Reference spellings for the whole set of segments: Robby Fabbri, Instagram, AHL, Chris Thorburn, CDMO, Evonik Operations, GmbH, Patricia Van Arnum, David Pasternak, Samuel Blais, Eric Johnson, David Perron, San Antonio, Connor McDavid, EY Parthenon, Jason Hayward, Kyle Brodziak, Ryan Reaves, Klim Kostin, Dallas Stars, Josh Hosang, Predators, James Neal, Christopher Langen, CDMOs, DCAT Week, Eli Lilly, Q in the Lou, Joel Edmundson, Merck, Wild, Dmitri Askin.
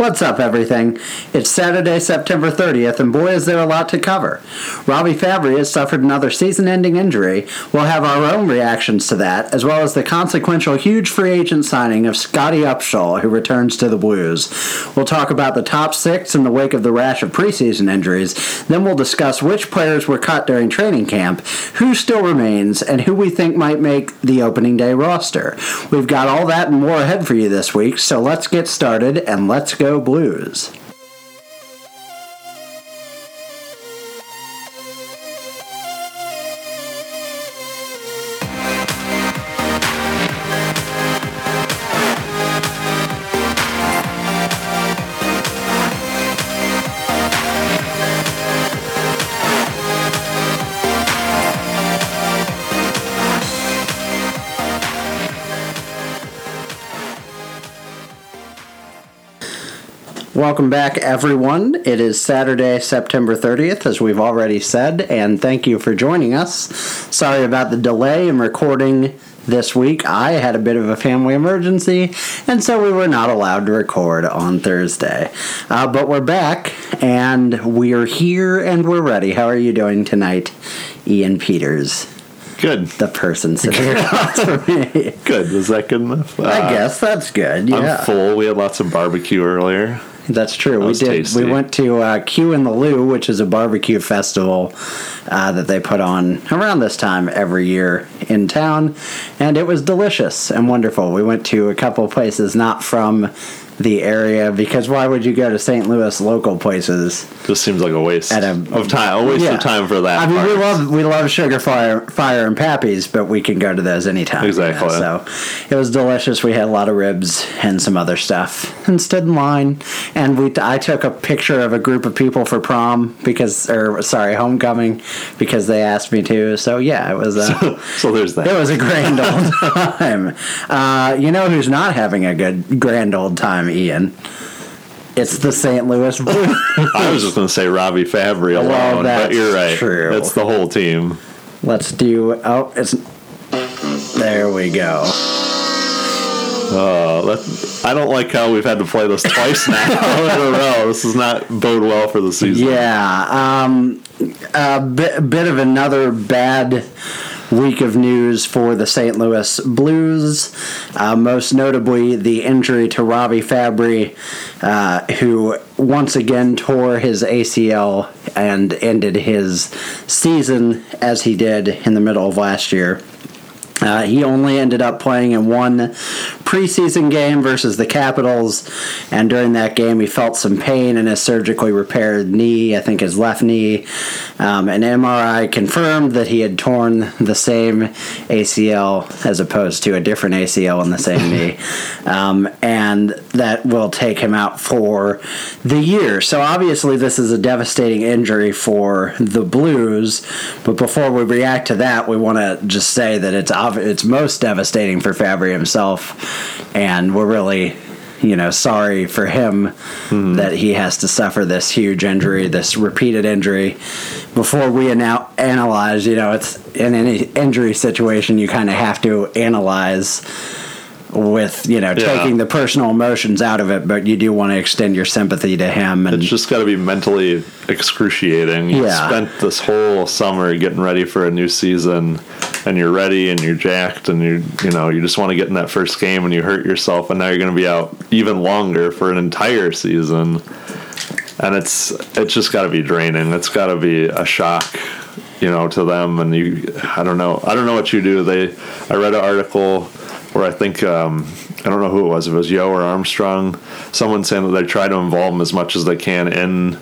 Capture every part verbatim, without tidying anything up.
What's up, everything? It's Saturday, September thirtieth, and boy is there a lot to cover. Robby Fabbri has suffered another season-ending injury. We'll have our own reactions to that, as well as the consequential huge free agent signing of Scotty Upshaw, who returns to the Blues. We'll talk about the top six in the wake of the rash of preseason injuries. Then we'll discuss which players were cut during training camp, who still remains, and who we think might make the opening day roster. We've got all that and more ahead for you this week, so let's get started and let's go Blues. Welcome back, everyone. It is Saturday, September thirtieth, as we've already said, and thank you for joining us. Sorry about the delay in recording this week. I had a bit of a family emergency, and so we were not allowed to record on Thursday. Uh, but we're back, and we're here, and we're ready. How are you doing tonight, Ian Peters? Good. The person sitting here talks for me. Good. Was that good enough? Uh, I guess that's good, yeah. I'm full. We had lots of barbecue earlier. That's true. That we did. Tasty. We went to uh, Q in the Lou, which is a barbecue festival uh, that they put on around this time every year in town, and it was delicious and wonderful. We went to a couple places not from the area, because why would you go to Saint Louis local places? This seems like a waste a, of time. A waste yeah. of time for that. I mean, part. we love we love Sugar Fire, Fire and Pappy's, but we can go to those anytime. Exactly. You know? So it was delicious. We had a lot of ribs and some other stuff, and stood in line. And we I took a picture of a group of people for prom because, or sorry, homecoming, because they asked me to. So yeah, it was. A, so, so there's that. It was a grand old time. Uh, you know who's not having a good grand old time? Ian. It's the Saint Louis Blues. I was just going to say Robby Fabbri alone, well, but you're right. True. That's the whole team. Let's do... Oh, it's... There we go. Oh, that, I don't like how we've had to play this twice now in a row. This does not bode well for the season. Yeah. Um, a bit, bit of another bad... week of news for the Saint Louis Blues, uh, most notably the injury to Robby Fabbri, uh, who once again tore his A C L and ended his season as he did in the middle of last year. Uh, he only ended up playing in one preseason game versus the Capitals, and during that game he felt some pain in his surgically repaired knee, I think his left knee. Um, an M R I confirmed that he had torn the same A C L as opposed to a different A C L in the same knee, um, and that will take him out for the year. So obviously this is a devastating injury for the Blues, but before we react to that, we want to just say that it's obvious. It's most devastating for Fabbri himself, and we're really, you know, sorry for him mm. that he has to suffer this huge injury, this repeated injury. Before we now analyze, you know, it's in any injury situation, you kind of have to analyze with, you know, yeah. taking the personal emotions out of it, but you do want to extend your sympathy to him. And it's just got to be mentally excruciating. You yeah. spent this whole summer getting ready for a new season, and you're ready and you're jacked and you you know, you just want to get in that first game and you hurt yourself, and now you're going to be out even longer for an entire season. And it's it's just got to be draining. It's got to be a shock, you know, to them. And you, I don't know. I don't know what you do. They, I read an article where I think, um, I don't know who it was, if it was Yeo or Armstrong, someone saying that they try to involve him as much as they can in,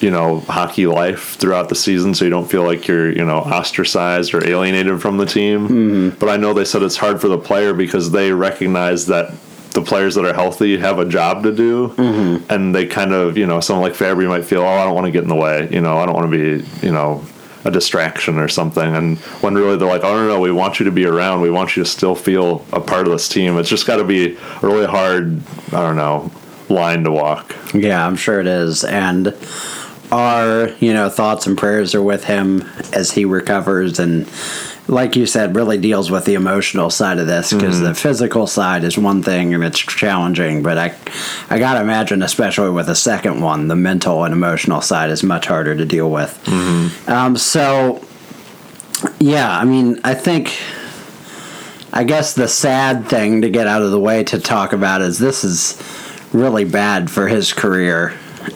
you know, hockey life throughout the season so you don't feel like you're, you know, ostracized or alienated from the team. Mm-hmm. But I know they said it's hard for the player because they recognize that the players that are healthy have a job to do, mm-hmm. and they kind of, you know, someone like Fabbri might feel, oh, I don't want to get in the way, you know, I don't want to be, you know, a distraction or something, and when really they're like, oh no, no, we want you to be around, we want you to still feel a part of this team. It's just got to be a really hard, I don't know, line to walk. Yeah, I'm sure it is, and our, you know, thoughts and prayers are with him as he recovers, and like you said, really deals with the emotional side of this, because mm-hmm. the physical side is one thing and it's challenging, but I I gotta imagine, especially with a second one, the mental and emotional side is much harder to deal with. Mm-hmm. Um, so, yeah, I mean, I think... I guess the sad thing to get out of the way to talk about is this is really bad for his career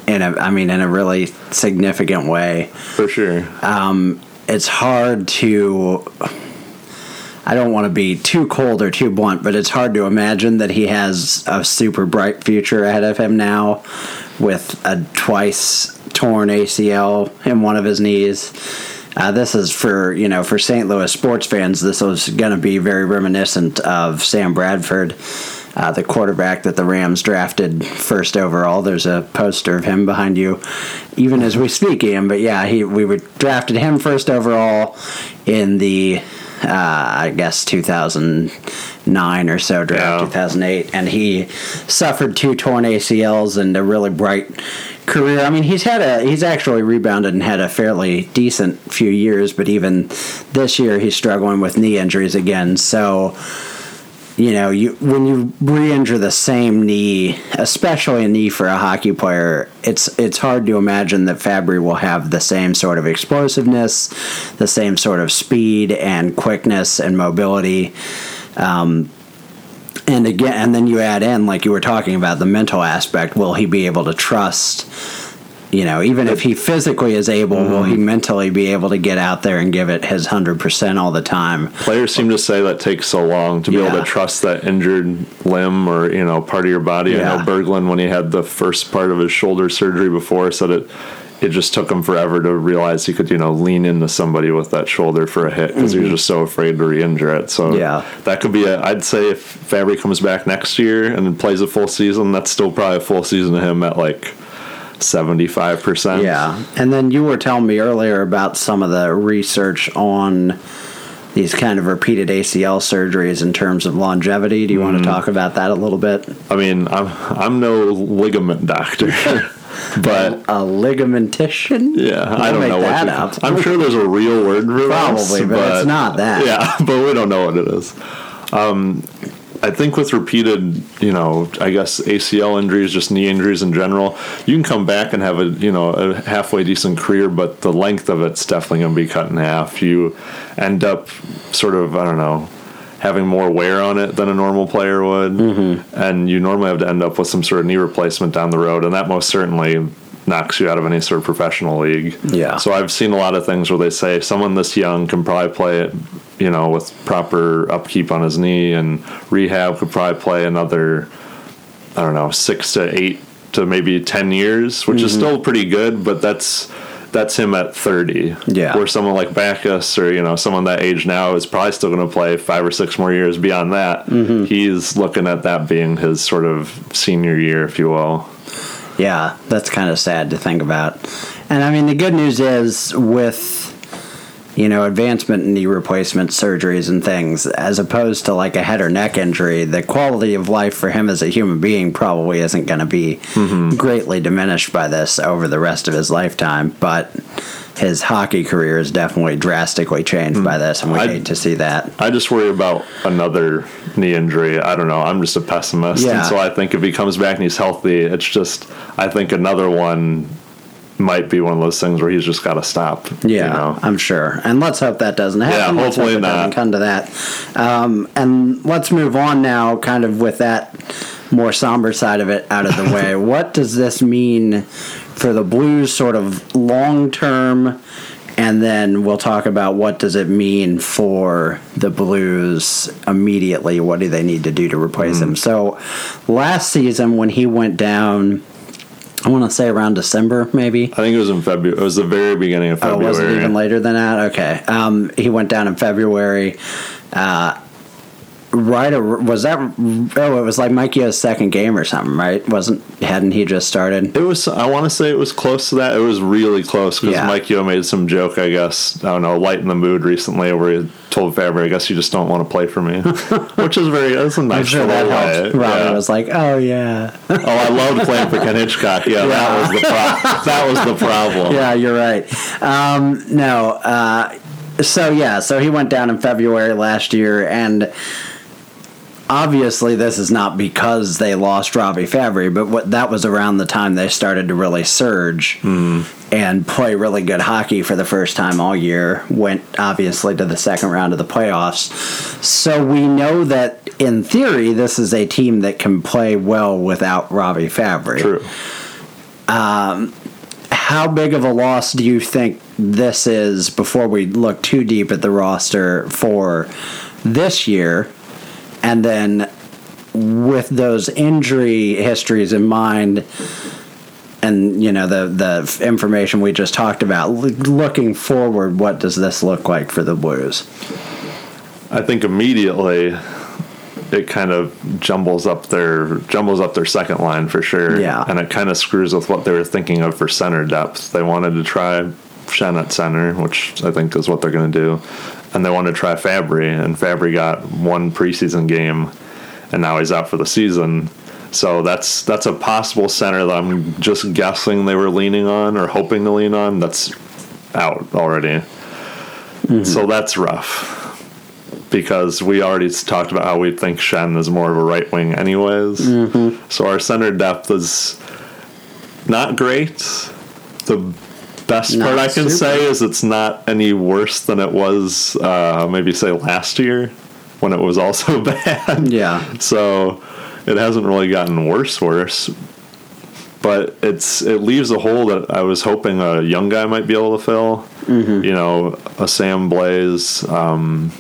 in a, I mean, in a really significant way. For sure. Um, it's hard to, I don't want to be too cold or too blunt, but it's hard to imagine that he has a super bright future ahead of him now with a twice torn A C L in one of his knees. Uh, this is for, you know, for Saint Louis sports fans, this is going to be very reminiscent of Sam Bradford, uh, the quarterback that the Rams drafted first overall. There's a poster of him behind you, even as we speak, Ian. But yeah, he we were, drafted him first overall in the, uh, I guess, two thousand nine or so draft, yeah. two thousand eight. And he suffered two torn A C Ls and a really bright career. I mean, he's had a he's actually rebounded and had a fairly decent few years, but even this year he's struggling with knee injuries again. So, you know, you when you re-injure the same knee, especially a knee for a hockey player, it's it's hard to imagine that Fabbri will have the same sort of explosiveness, the same sort of speed and quickness and mobility. Um, And again, and then you add in, like you were talking about, the mental aspect. Will he be able to trust, you know, even if he physically is able, mm-hmm. will he mentally be able to get out there and give it his one hundred percent all the time? Players seem to say that takes so long to be yeah. able to trust that injured limb or, you know, part of your body. Yeah. I know Berglund, when he had the first part of his shoulder surgery before, said it it just took him forever to realize he could, you know, lean into somebody with that shoulder for a hit because mm-hmm. he was just so afraid to re-injure it. So yeah. that could be a, I'd say if Fabbri comes back next year and plays a full season, that's still probably a full season of him at like seventy-five percent. Yeah. And then you were telling me earlier about some of the research on these kind of repeated A C L surgeries in terms of longevity. Do you mm-hmm. want to talk about that a little bit? I mean, I'm, I'm no ligament doctor. But a ligamentician? Yeah, I don't know what that up. I'm sure there's a real word for this. Probably, but, but it's not that. Yeah, but we don't know what it is. Um, I think with repeated, you know, I guess A C L injuries, just knee injuries in general, you can come back and have a, you know, a halfway decent career, but the length of it's definitely going to be cut in half. You end up sort of, I don't know, having more wear on it than a normal player would, mm-hmm. and you normally have to end up with some sort of knee replacement down the road, and that most certainly knocks you out of any sort of professional league. Yeah. So I've seen a lot of things where they say someone this young can probably play it, you know, with proper upkeep on his knee and rehab, could probably play another, I don't know, six to eight to maybe ten years, which mm-hmm. is still pretty good, but that's... that's him at thirty. Yeah. Where someone like Bacchus or, you know, someone that age now is probably still going to play five or six more years beyond that. Mm-hmm. He's looking at that being his sort of senior year, if you will. Yeah, that's kind of sad to think about. And, I mean, the good news is with, you know, advancement in knee replacement surgeries and things, as opposed to like a head or neck injury, the quality of life for him as a human being probably isn't going to be mm-hmm. greatly diminished by this over the rest of his lifetime. But his hockey career is definitely drastically changed mm-hmm. by this, and we I, hate to see that. I just worry about another knee injury. I don't know. I'm just a pessimist. Yeah. And so I think if he comes back and he's healthy, it's just, I think another one might be one of those things where he's just got to stop. Yeah, you know? I'm sure. And let's hope that doesn't happen. Yeah, hopefully let's hope not. It doesn't come to that. Um, and let's move on now, kind of with that more somber side of it out of the way. What does this mean for the Blues sort of long-term, and then we'll talk about what does it mean for the Blues immediately? What do they need to do to replace mm. him? So last season when he went down, I want to say around December, maybe. I think it was in February. It was the very beginning of February. Oh, was it even later than that? Okay. Um, he went down in February. Uh, right? Or, was that? Oh, it was like Mike Yeo's second game or something, right? Wasn't? Hadn't he just started? It was. I want to say it was close to that. It was really close because yeah. Mike Yeo made some joke, I guess. I don't know, lighten the mood recently, where he told Fabbri, "I guess you just don't want to play for me," which is very. That's a nice sure that helped. Robin yeah. was like, "Oh yeah." Oh, I loved playing for Ken Hitchcock. Yeah, yeah. that was the pro- that was the problem. Yeah, you're right. Um, no. Uh, So, yeah, so he went down in February last year, and obviously this is not because they lost Robby Fabbri, but what, that was around the time they started to really surge mm. and play really good hockey for the first time all year, went obviously to the second round of the playoffs. So we know that, in theory, this is a team that can play well without Robby Fabbri. True. Um, how big of a loss do you think this is, before we look too deep at the roster, for this year? And then with those injury histories in mind and, you know, the, the information we just talked about, looking forward, what does this look like for the Blues? I think immediately it kind of jumbles up their jumbles up their second line for sure. Yeah. And it kind of screws with what they were thinking of for center depth. They wanted to try Schenn at center, which I think is what they're going to do. And they wanted to try Fabbri, and Fabbri got one preseason game, and now he's out for the season. So that's that's a possible center that I'm just guessing they were leaning on or hoping to lean on that's out already. Mm-hmm. So that's rough, because we already talked about how we think Schenn is more of a right wing anyways. Mm-hmm. So our center depth is not great. The best not part I can super. say is it's not any worse than it was uh, maybe, say, last year when it was also bad. Yeah. So it hasn't really gotten worse worse. But it's it leaves a hole that I was hoping a young guy might be able to fill. Mm-hmm. You know, a Sam Blais, um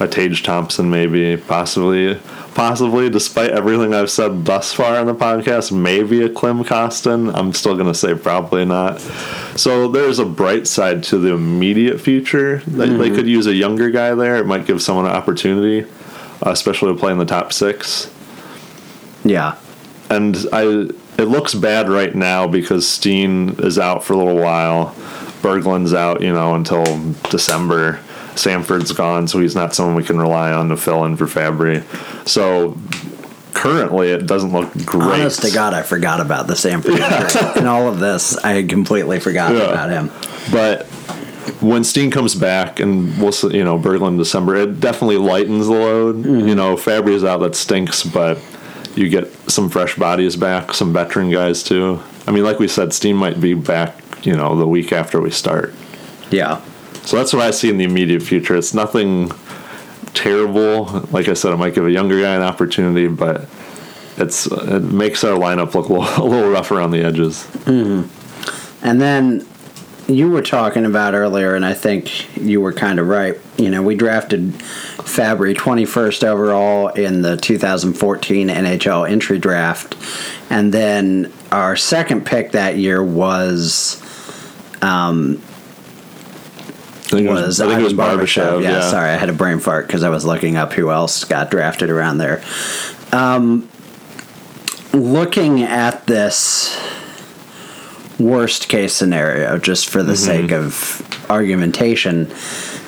a Tage Thompson, maybe, possibly, possibly, despite everything I've said thus far on the podcast, maybe a Klim Kostin. I'm still going to say probably not. So there's a bright side to the immediate future. They, mm-hmm. they could use a younger guy there. It might give someone an opportunity, especially to play in the top six. Yeah. And I, it looks bad right now because Steen is out for a little while. Berglund's out, you know, until December. Samford's gone, so he's not someone we can rely on to fill in for Fabbri. So currently, it doesn't look great. Honest to God, I forgot about the Samford. Yeah. In all of this, I had completely forgotten yeah. about him. But when Steen comes back, and we'll see, you know, Berglund in December, it definitely lightens the load. Mm-hmm. You know, Fabri's out, that stinks, but you get some fresh bodies back, some veteran guys too. I mean, like we said, Steen might be back, you know, the week after we start. Yeah. So that's what I see in the immediate future. It's nothing terrible. Like I said, it might give a younger guy an opportunity, but it's it makes our lineup look a little rough around the edges. Mm-hmm. And then you were talking about earlier, and I think you were kind of right. You know, we drafted Fabbri twenty-first overall in the two thousand fourteen N H L entry draft, and then our second pick that year was... Um, I think, was, I think it was Ivan Barbashev. Yeah, yeah, sorry, I had a brain fart because I was looking up who else got drafted around there. Um, looking at this worst-case scenario, just for the mm-hmm. sake of argumentation,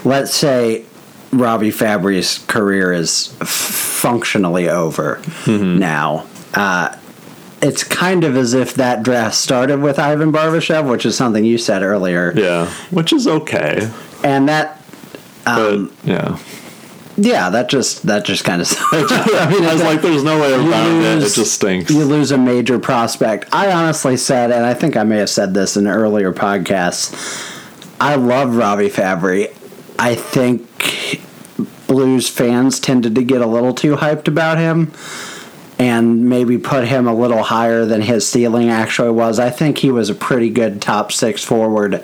let's say Robby Fabbri's career is functionally over mm-hmm. now. Uh, it's kind of as if that draft started with Ivan Barbashev, which is something you said earlier. Yeah, which is okay. And that, um, but, yeah, yeah, that just that just kind of. I mean, I was like, "There's no way around it. It just stinks." You lose a major prospect. I honestly said, and I think I may have said this in an earlier podcast, I love Robby Fabbri. I think Blues fans tended to get a little too hyped about him, and maybe put him a little higher than his ceiling actually was. I think he was a pretty good top six forward.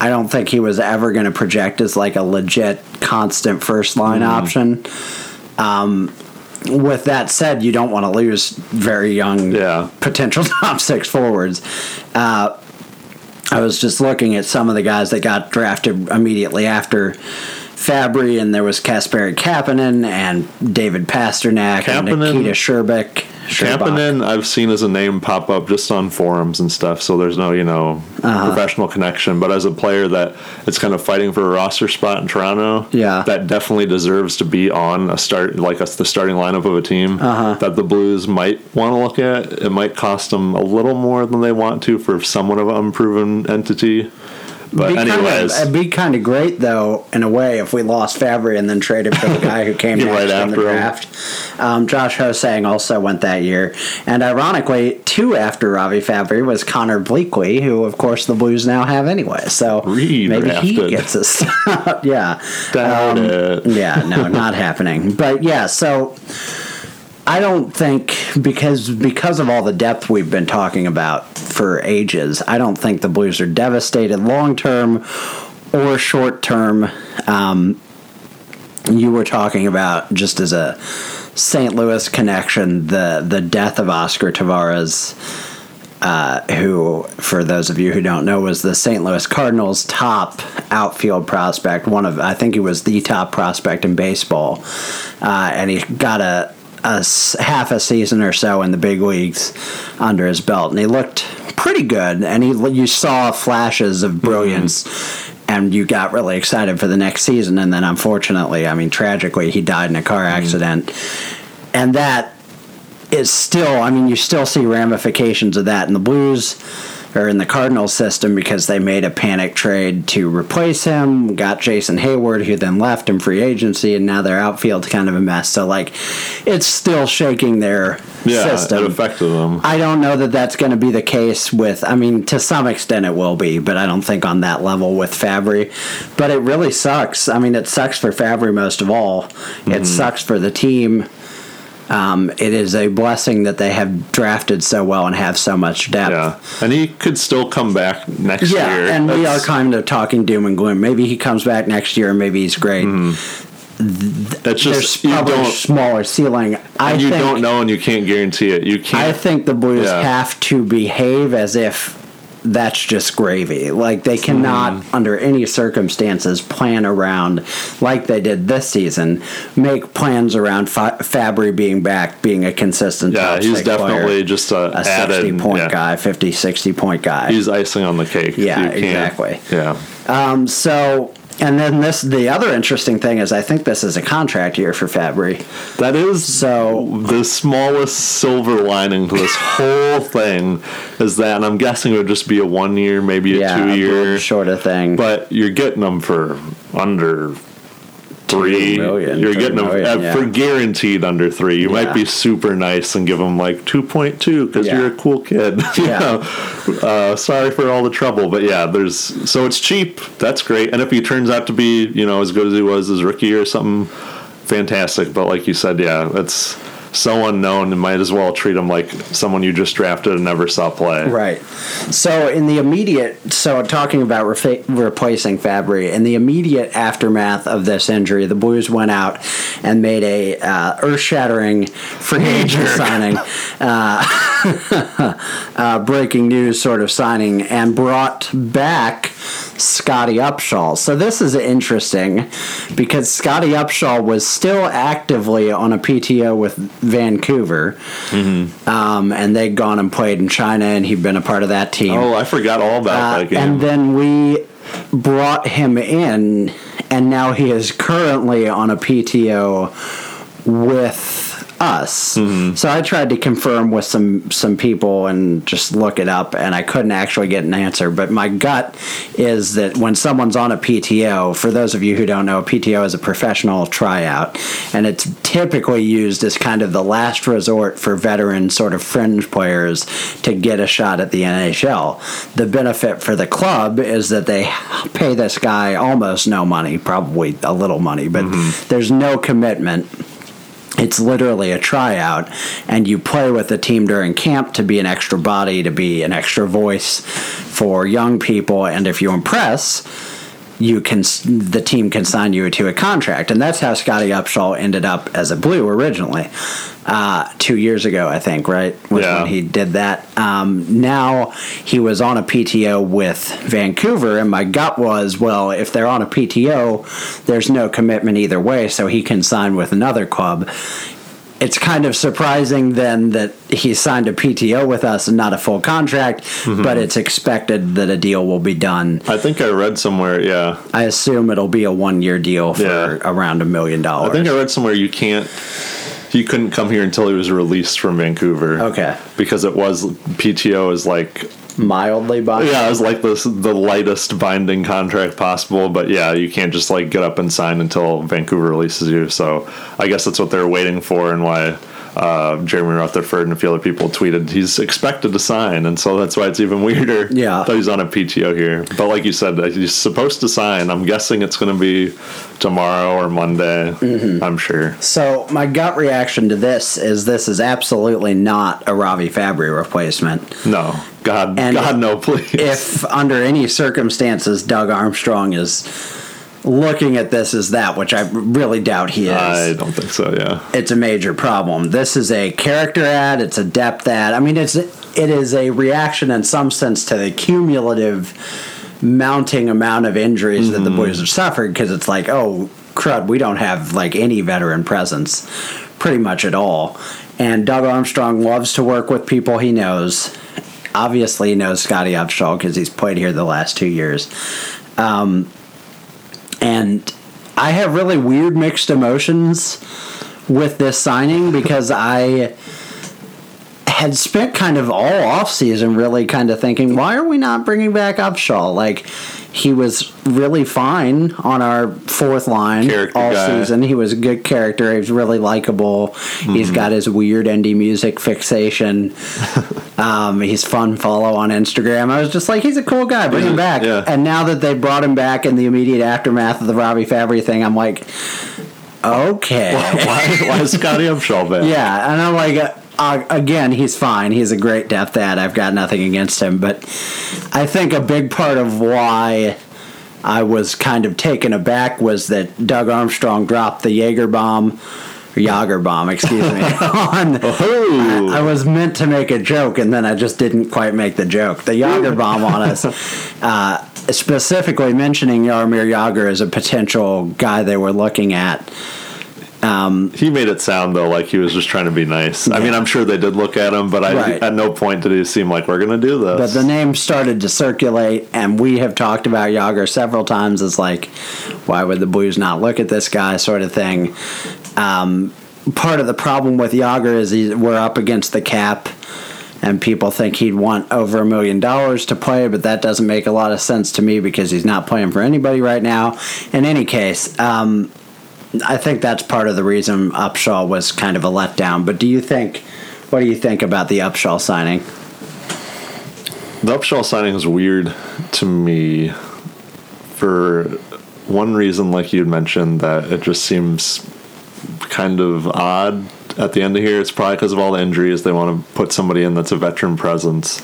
I don't think he was ever going to project as like a legit constant first line mm. option. Um, with that said, you don't want to lose very young yeah. potential top six forwards. Uh, I was just looking at some of the guys that got drafted immediately after Fabbri, and there was Kasperi Kapanen and David Pasternak Kapanen, and Nikita Sherbak. Kapanen, I've seen as a name pop up just on forums and stuff, so there's no, you know, uh-huh. professional connection. But as a player that it's kind of fighting for a roster spot in Toronto, yeah. that definitely deserves to be on a start, like a, the starting lineup of a team uh-huh. that the Blues might want to look at. It might cost them a little more than they want to for somewhat of an unproven entity. But anyways, it'd be kind of great though, in a way, if we lost Fabbri and then traded for the guy who came right after in the draft. Um, Josh Hosang also went that year, and ironically, two after Robby Fabbri was Connor Bleakley, who of course the Blues now have anyway. So Redrafted. Maybe he gets a stop. yeah, um, yeah, no, not happening. But yeah, so. I don't think, because because of all the depth we've been talking about for ages, I don't think the Blues are devastated long-term or short-term. Um, you were talking about, just as a Saint Louis connection, the, the death of Oscar Tavares, uh, who, for those of you who don't know, was the Saint Louis Cardinals' top outfield prospect. One of, I think he was the top prospect in baseball, uh, and he got a... A half a season or so in the big leagues under his belt, and he looked pretty good, and he you saw flashes of brilliance, mm-hmm. and you got really excited for the next season, and then unfortunately, I mean tragically, he died in a car accident, mm-hmm. and that is still, I mean you still see ramifications of that in the Blues, or in the Cardinals system, because they made a panic trade to replace him, got Jason Hayward, who then left in free agency, and now their outfield's kind of a mess. So, like, it's still shaking their yeah, system. Yeah, it affected them. I don't know that that's going to be the case with, I mean, to some extent it will be, but I don't think on that level with Fabbri. But it really sucks. I mean, it sucks for Fabbri most of all. Mm-hmm. It sucks for the team. Um, it is a blessing that they have drafted so well and have so much depth. Yeah, and he could still come back next yeah, year. Yeah, and That's... we are kind of talking doom and gloom. Maybe he comes back next year, and maybe he's great. Mm-hmm. That's just, there's probably a smaller ceiling. I and you think, don't know, and you can't guarantee it. You can't. I think the Blues yeah. have to behave as if that's just gravy. Like, they cannot, mm. under any circumstances, plan around, like they did this season, make plans around Fa- Fabbri being back, being a consistent yeah, top he's definitely player, just a, a sixty-point yeah. guy, fifty, sixty-point guy. He's icing on the cake. Yeah, exactly. Yeah. Um, so... And then this, the other interesting thing is, I think this is a contract year for Fabbri. That is so the smallest silver lining to this whole thing is that, and I'm guessing it would just be a one year, maybe a yeah, two year, short of thing. But you're getting them for under three. Million, you're getting them million, uh, yeah. for guaranteed under three. You yeah. might be super nice and give them like two point two because yeah. you're a cool kid. Yeah. you know? uh, sorry for all the trouble, but yeah, there's so it's cheap. That's great. And if he turns out to be, you know, as good as he was as rookie or something, fantastic. But like you said, yeah, that's so unknown, and might as well treat him like someone you just drafted and never saw play. Right. So in the immediate, so talking about refa- replacing Fabbri, in the immediate aftermath of this injury, the Blues went out and made a uh, earth-shattering free agent signing, uh, uh, breaking news sort of signing, and brought back Scotty Upshaw. So this is interesting because Scotty Upshaw was still actively on a P T O with Vancouver, mm-hmm. um, and they'd gone and played in China, and he'd been a part of that team. Oh, I forgot all about uh, that game. And then we brought him in, and now he is currently on a P T O with us. Mm-hmm. So I tried to confirm with some, some people and just look it up, and I couldn't actually get an answer. But my gut is that when someone's on a P T O, for those of you who don't know, a P T O is a professional tryout, and it's typically used as kind of the last resort for veteran sort of fringe players to get a shot at the N H L. The benefit for the club is that they pay this guy almost no money, probably a little money, but mm-hmm. there's no commitment. It's literally a tryout, and you play with the team during camp to be an extra body, to be an extra voice for young people, and if you impress, you can the team can sign you to a contract, and that's how Scotty Upshaw ended up as a Blue originally, uh, two years ago, I think, right? Was yeah. when he did that. Um, now he was on a P T O with Vancouver, and my gut was, well, if they're on a P T O, there's no commitment either way, so he can sign with another club. It's kind of surprising then that he signed a P T O with us and not a full contract, mm-hmm. but it's expected that a deal will be done. I think I read somewhere, yeah. I assume it'll be a one-year deal for yeah. around a million dollars. I think I read somewhere you can't, he couldn't come here until he was released from Vancouver. Okay. Because it was, P T O is like mildly binding. Yeah, it was like the the lightest binding contract possible. But yeah, you can't just like get up and sign until Vancouver releases you. So I guess that's what they're waiting for, and why uh, Jeremy Rutherford and a few other people tweeted he's expected to sign, and so that's why it's even weirder. Yeah, that he's on a P T O here. But like you said, he's supposed to sign. I'm guessing it's going to be tomorrow or Monday. Mm-hmm. I'm sure. So my gut reaction to this is this is absolutely not a Robby Fabbri replacement. No. God, and God, no, please. If under any circumstances Doug Armstrong is looking at this as that, which I really doubt he is. I don't think so, yeah. It's a major problem. This is a character ad. It's a depth ad. I mean, it's it is a reaction in some sense to the cumulative mounting amount of injuries mm-hmm. that the Blues have suffered, because it's like, oh, crud, we don't have like any veteran presence pretty much at all. And Doug Armstrong loves to work with people he knows. Obviously, he knows Scotty Upshaw because he's played here the last two years. Um, and I have really weird mixed emotions with this signing because I had spent kind of all offseason really kind of thinking, why are we not bringing back Upshaw? Like, he was really fine on our fourth line character all guy. Season. He was a good character. He was really likable. Mm-hmm. He's got his weird indie music fixation. um, he's fun follow on Instagram. I was just like, he's a cool guy. Bring yeah, him back. Yeah. And now that they brought him back in the immediate aftermath of the Robby Fabbri thing, I'm like, okay. Why, why, why is Scotty Upshaw back? Yeah, and I'm like... Uh, Uh, again, he's fine. He's a great depth ad. I've got nothing against him. But I think a big part of why I was kind of taken aback was that Doug Armstrong dropped the Jágr bomb, or Jágr bomb, excuse me. on, oh. I, I was meant to make a joke, and then I just didn't quite make the joke. The Jágr bomb on us, uh, specifically mentioning Jaromír Jágr as a potential guy they were looking at. Um, he made it sound, though, like he was just trying to be nice. Yeah. I mean, I'm sure they did look at him, but I, right. at no point did he seem like, we're going to do this. But the name started to circulate, and we have talked about Jágr several times as, like, why would the Blues not look at this guy sort of thing. Um, part of the problem with Jágr is he, we're up against the cap, and people think he'd want over a million dollars to play, but that doesn't make a lot of sense to me because he's not playing for anybody right now. In any case... Um, I think that's part of the reason Upshaw was kind of a letdown. But do you think, what do you think about the Upshaw signing? The Upshaw signing is weird to me for one reason, like you mentioned, that it just seems kind of odd at the end of here. It's probably because of all the injuries. They want to put somebody in that's a veteran presence.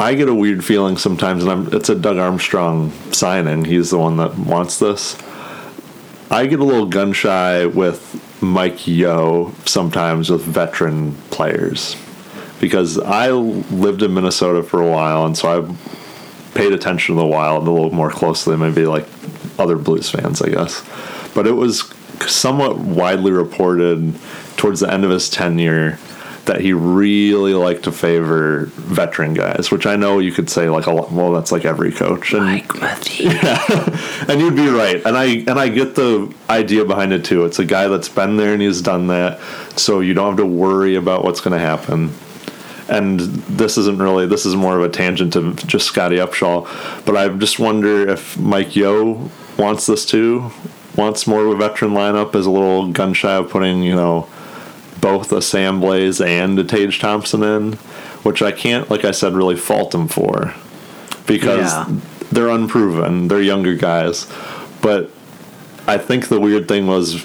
I get a weird feeling sometimes, and I'm, it's a Doug Armstrong signing. He's the one that wants this. I get a little gun-shy with Mike Yeo sometimes with veteran players because I lived in Minnesota for a while, and so I paid attention to the Wild a little more closely, maybe like other Blues fans, I guess. But it was somewhat widely reported towards the end of his tenure that he really liked to favor veteran guys, which I know you could say like a lot. Well, that's like every coach. And, Mike Matthews. Yeah, and you'd be right. And I and I get the idea behind it too. It's a guy that's been there and he's done that, so you don't have to worry about what's going to happen. And this isn't really. This is more of a tangent to just Scotty Upshaw. But I just wonder if Mike Yeo wants this too. Wants more of a veteran lineup. Is a little gun shy of putting you know. both a Sam Blais and a Tage Thompson in, which I can't, like I said, really fault them for because yeah. they're unproven. They're younger guys. But I think the weird thing was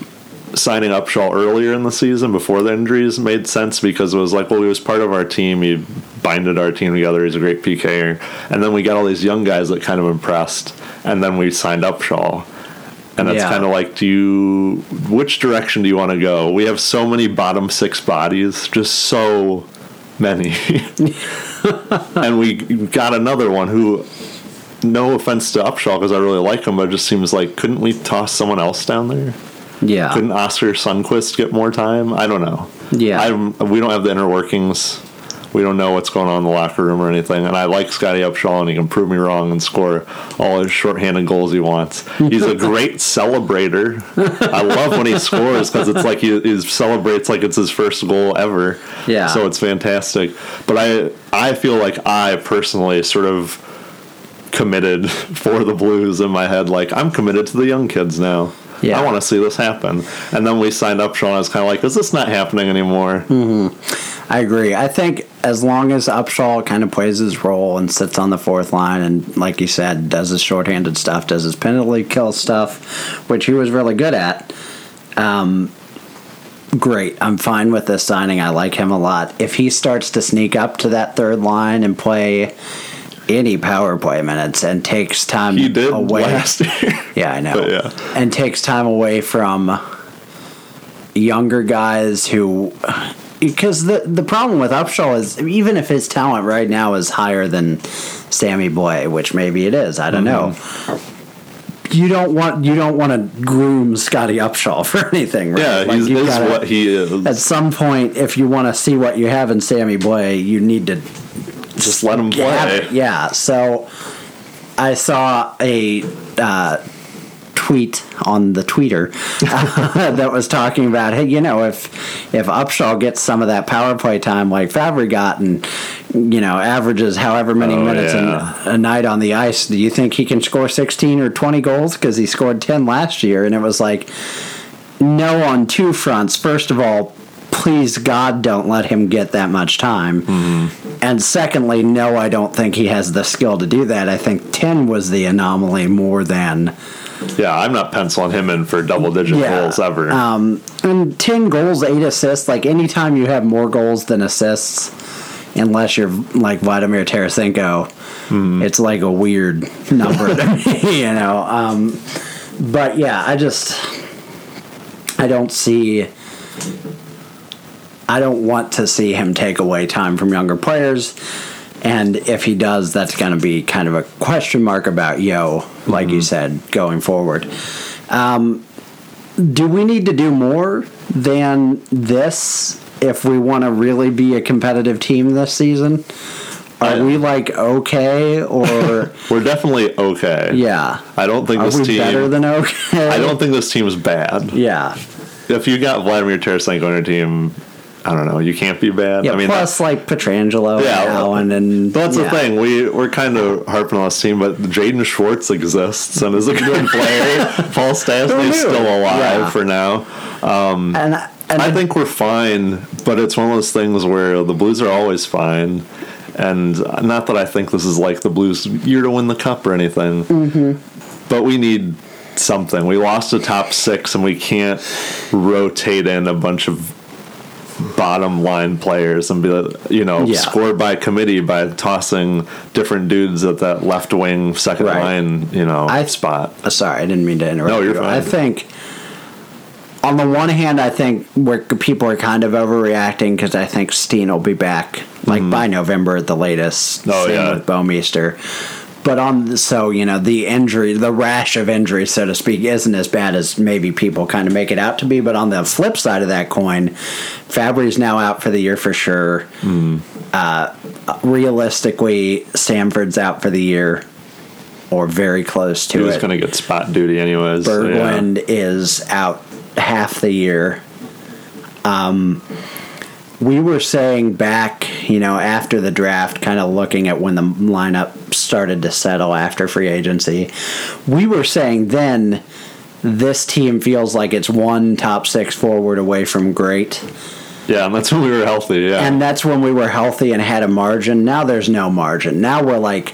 signing Upshaw earlier in the season before the injuries made sense because it was like, well, he was part of our team. He binded our team together. He's a great P K er. And then we got all these young guys that kind of impressed, and then we signed Upshaw. And it's yeah. kind of like, do you, which direction do you want to go? We have so many bottom six bodies, just so many. And we got another one who, no offense to Upshaw because I really like him, but it just seems like, couldn't we toss someone else down there? Yeah. Couldn't Oskar Sundqvist get more time? I don't know. Yeah. I'm, we don't have the inner workings We don't know what's going on in the locker room or anything. And I like Scotty Upshaw, and he can prove me wrong and score all his shorthanded goals he wants. He's a great celebrator. I love when he scores because it's like he, he celebrates like it's his first goal ever. Yeah. So it's fantastic. But I I feel like I personally sort of committed for the Blues in my head. Like, I'm committed to the young kids now. Yeah. I want to see this happen. And then we signed Upshaw, and I was kind of like, is this not happening anymore? Mm-hmm. I agree. I think as long as Upshaw kind of plays his role and sits on the fourth line and, like you said, does his shorthanded stuff, does his penalty kill stuff, which he was really good at, um, great. I'm fine with this signing. I like him a lot. If he starts to sneak up to that third line and play any power play minutes and takes time he did away. Last year. Yeah, I know. Yeah. And takes time away from younger guys who, because the the problem with Upshaw is even if his talent right now is higher than Sammy Blais, which maybe it is, I don't mm-hmm. know. You don't want you don't want to groom Scotty Upshaw for anything, right? Yeah, like he's is gotta, what he is. At some point, if you want to see what you have in Sammy Blais, you need to. Just let him play. Yeah, yeah. So I saw a uh, tweet on the Twitter uh, that was talking about, hey, you know, if if Upshaw gets some of that power play time like Fabbri got and, you know, averages however many oh, minutes yeah. a, a night on the ice, do you think he can score sixteen or twenty goals? Because he scored ten last year. And it was like, no on two fronts. First of all, please, God, don't let him get that much time. Mm-hmm. And secondly, no, I don't think he has the skill to do that. I think ten was the anomaly more than... Yeah, I'm not penciling him in for double-digit yeah. goals ever. Um, and ten goals, eight assists, like anytime you have more goals than assists, unless you're like Vladimir Tarasenko, mm-hmm. it's like a weird number, you know. Um, but yeah, I just... I don't see... I don't want to see him take away time from younger players, and if he does, that's going to be kind of a question mark about Yeo, like mm-hmm. you said, going forward. Um, do we need to do more than this if we want to really be a competitive team this season? Are we, like, okay, or... We're definitely okay. Yeah. I don't think Are this team... Are we better than okay? I don't think this team is bad. Yeah. If you got Vladimir Tarasenko on your team... I don't know. You can't be bad. Yeah, I mean, plus, like, Pietrangelo yeah, and Allen. And, but that's yeah. the thing. We, we're kind of harping on this team, but Jaden Schwartz exists and is a good player. Paul Stastny's still alive yeah. for now. Um, and I, and I, I think we're fine, but it's one of those things where the Blues are always fine. And not that I think this is like the Blues year to win the cup or anything, mm-hmm. but we need something. We lost a top six, and we can't rotate in a bunch of bottom line players and be like, you know, yeah. scored by committee by tossing different dudes at that left wing second right. line, you know, I, spot. Sorry, I didn't mean to interrupt. No, you're you. fine. I think on the one hand, I think where people are kind of overreacting because I think Steen will be back like mm. by November at the latest. Oh same yeah, with Bo Meester. But on the, so you know the injury, the rash of injuries, so to speak, isn't as bad as maybe people kind of make it out to be. But on the flip side of that coin, Fabry's now out for the year for sure. Mm. Uh, realistically, Samford's out for the year, or very close to he it. He's going to get spot duty anyways. Berglund yeah. is out half the year. Um. We were saying back, you know, after the draft, kind of looking at when the lineup started to settle after free agency, we were saying then this team feels like it's one top six forward away from great. Yeah, and that's when we were healthy, yeah. And that's when we were healthy and had a margin. Now there's no margin. Now we're like,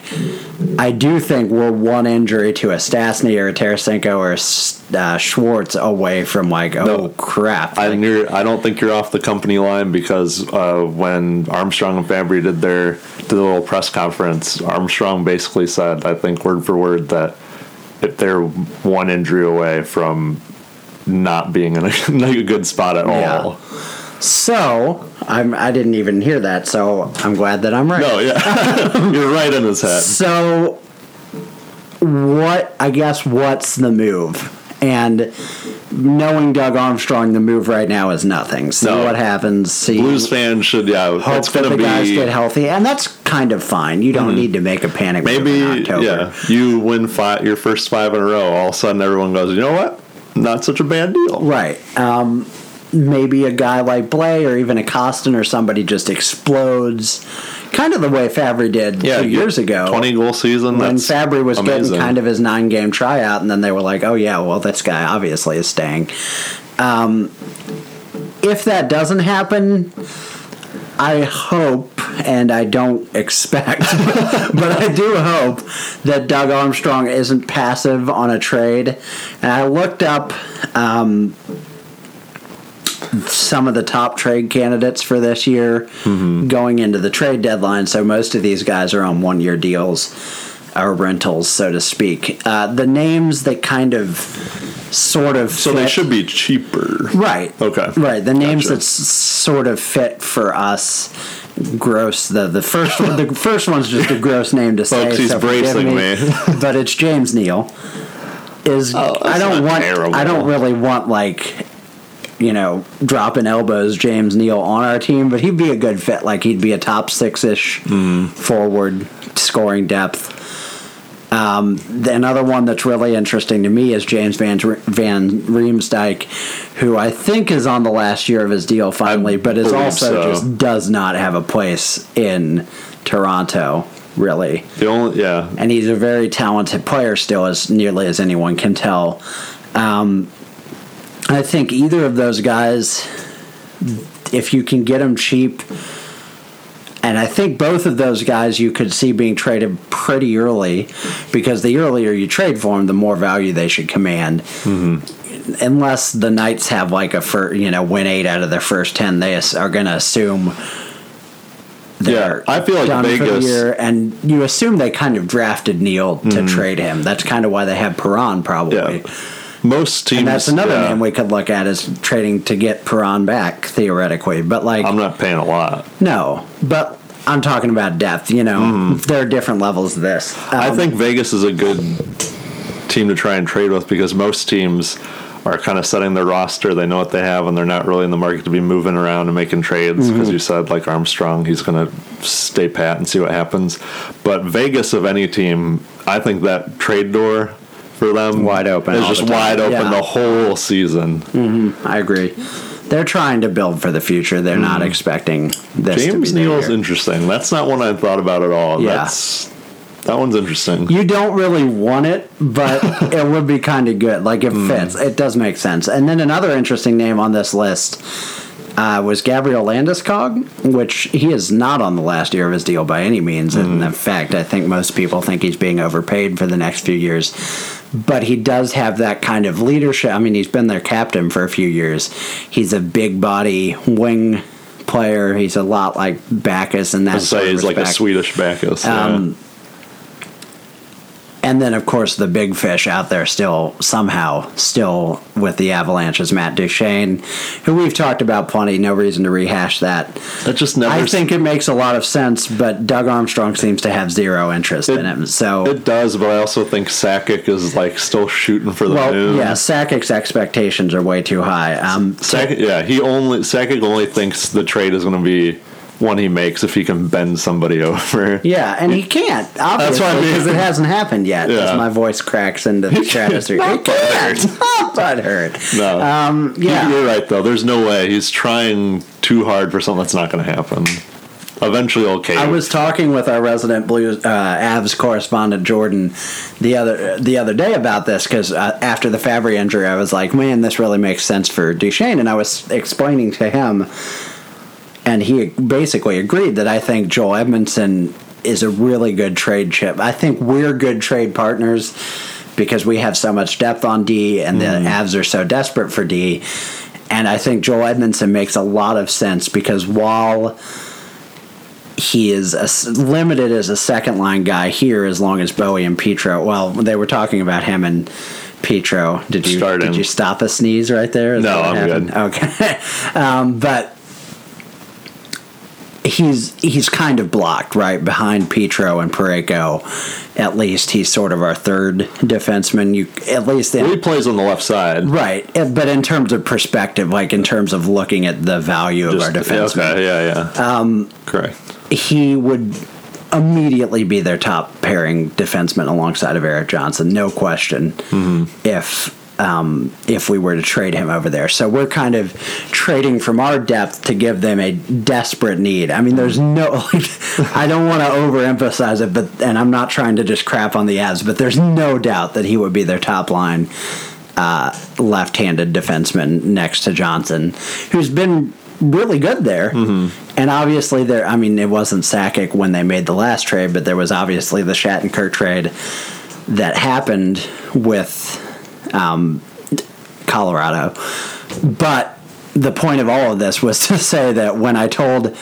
I do think we're one injury to a Stastny or a Tarasenko or a uh, Schwartz away from like, oh, no, crap. I, like, near, I don't think you're off the company line because uh, when Armstrong and Fabbri did their, did their little press conference, Armstrong basically said, I think word for word, that if they're one injury away from not being in a, a good spot at yeah. all. So, I'm, I didn't even hear that, so I'm glad that I'm right. No, yeah. You're right in his head. So, what, I guess, what's the move? And knowing Doug Armstrong, the move right now is nothing. See no. what happens. See, Blues fans should yeah, hope it's that gonna the be... guys get healthy, and that's kind of fine. You don't mm-hmm. need to make a panic Maybe, move in October. Yeah, you win five, your first five in a row. All of a sudden, everyone goes, you know what? Not such a bad deal. Right. Um, maybe a guy like Blais or even a Kostin or somebody just explodes, kind of the way Fabbri did yeah, two years ago. twenty-goal season, when Fabbri was amazing. Getting kind of his nine-game tryout, and then they were like, oh, yeah, well, this guy obviously is staying. Um, if that doesn't happen, I hope, and I don't expect, but I do hope that Doug Armstrong isn't passive on a trade. And I looked up um, some of the top trade candidates for this year mm-hmm. going into the trade deadline, so most of these guys are on one-year deals or rentals, so to speak. Uh, the names that kind of sort of So fit, they should be cheaper. Right. Okay. Right. The names gotcha. That s- sort of fit for us. Gross. The the first one, the first one's just a gross name to say. Folks, he's so bracing me. me. But it's James Neal. Is oh, I don't want terrible. I don't really want like you know, dropping elbows James Neal on our team, but he'd be a good fit. Like he'd be a top six-ish mm. forward scoring depth. Um, the, another one that's really interesting to me is James Van, Van Riemsdyk, who I think is on the last year of his deal finally, I but is also so. just does not have a place in Toronto, really. The only, yeah. And he's a very talented player still, as nearly as anyone can tell. Um, I think either of those guys, if you can get them cheap... And I think both of those guys you could see being traded pretty early because the earlier you trade for them, the more value they should command. Mm-hmm. Unless the Knights have like a fir- you know win eight out of their first ten, they are going to assume they're yeah, I feel like done Vegas, for the year. And you assume they kind of drafted Neal to mm-hmm. trade him. That's kind of why they have Perron probably. Yeah. Most teams, and that's another yeah. name we could look at is trading to get Perron back theoretically, but like I'm not paying a lot. No, but I'm talking about depth. You know, mm. there are different levels of this. Um, I think Vegas is a good team to try and trade with because most teams are kind of setting their roster. They know what they have, and they're not really in the market to be moving around and making trades because mm-hmm. you said like Armstrong, he's going to stay pat and see what happens. But Vegas of any team, I think that trade door. For them, wide open. It's just wide open yeah. the whole season. Mm-hmm. I agree. They're trying to build for the future. They're mm-hmm. not expecting this. James to be Neal's interesting. That's not one I thought about at all. Yeah. That's, that one's interesting. You don't really want it, but it would be kind of good. Like it fits. Mm. It does make sense. And then another interesting name on this list uh, was Gabriel Landeskog, which he is not on the last year of his deal by any means. Mm. And in fact, I think most people think he's being overpaid for the next few years. But he does have that kind of leadership. I mean, he's been their captain for a few years. He's a big body wing player. He's a lot like Bacchus in that I'd sort say he's of like a Swedish Bacchus. Um, yeah. And then, of course, the big fish out there still, somehow, still with the Avalanche is Matt Duchene, who we've talked about plenty. No reason to rehash that. That just never. I think it makes a lot of sense, but Doug Armstrong seems to have zero interest it, in him. So it does, but I also think Sakic is like still shooting for the well, moon. Yeah, Sakic's expectations are way too high. Um, Sakic, yeah, he only Sakic only thinks the trade is going to be one he makes if he can bend somebody over. Yeah, and he can't, obviously, that's what I mean. Because it hasn't happened yet. Yeah. As my voice cracks into the stratosphere. He can't! But hurt. No. Um, yeah. You're right, though. There's no way. He's trying too hard for something that's not going to happen. Eventually, okay. I was talking with our resident Blues uh, Avs correspondent Jordan the other the other day about this because uh, after the Fabbri injury, I was like, man, this really makes sense for Duchene. And I was explaining to him, and he basically agreed that I think Joel Edmundson is a really good trade chip. I think we're good trade partners because we have so much depth on D, and mm. the Avs are so desperate for D. And I think Joel Edmundson makes a lot of sense because while he is a, limited as a second-line guy here, as long as Bowie and Petro, well, they were talking about him and Petro. Did you, did you stop a sneeze right there? Is no, I'm happened? Good. Okay. um, but... he's he's kind of blocked, right? Behind Petro and Parayko, at least he's sort of our third defenseman. You at least they, well, he plays on the left side, right? But in terms of perspective, like in terms of looking at the value Just, of our defenseman, okay, yeah, yeah, um, correct. He would immediately be their top pairing defenseman alongside of Eric Johnson, no question. Mm-hmm. If. Um, if we were to trade him over there. So we're kind of trading from our depth to give them a desperate need. I mean, there's no, like, I don't want to overemphasize it, but, and I'm not trying to just crap on the Avs, but there's no doubt that he would be their top line uh, left-handed defenseman next to Johnson, who's been really good there. Mm-hmm. And obviously there, I mean, it wasn't Sakic when they made the last trade, but there was obviously the Shattenkirk trade that happened with Um, Colorado. But the point of all of this was to say that when I told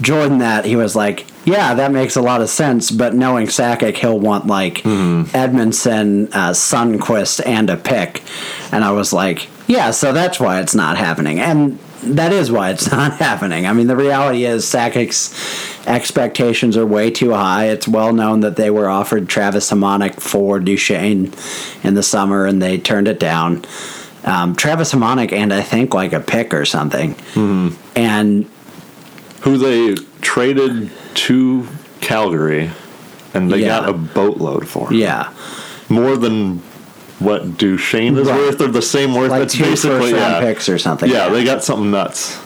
Jordan that, he was like, yeah, that makes a lot of sense, but knowing Sakic, he'll want like mm. Edmundson, uh, Sundqvist, and a pick. And I was like, yeah, so that's why it's not happening. And that is why it's not happening. I mean, the reality is Sakic's expectations are way too high. It's well known that they were offered Travis Hamonic for Duchene in the summer, and they turned it down. Um, Travis Hamonic and I think like a pick or something. Mm-hmm. And who they traded to Calgary, and they yeah. got a boatload for. Yeah. More than what Duchene is right. worth, or the same worth. Like it's two basically yeah. picks or something. Yeah, yeah, they got something nuts.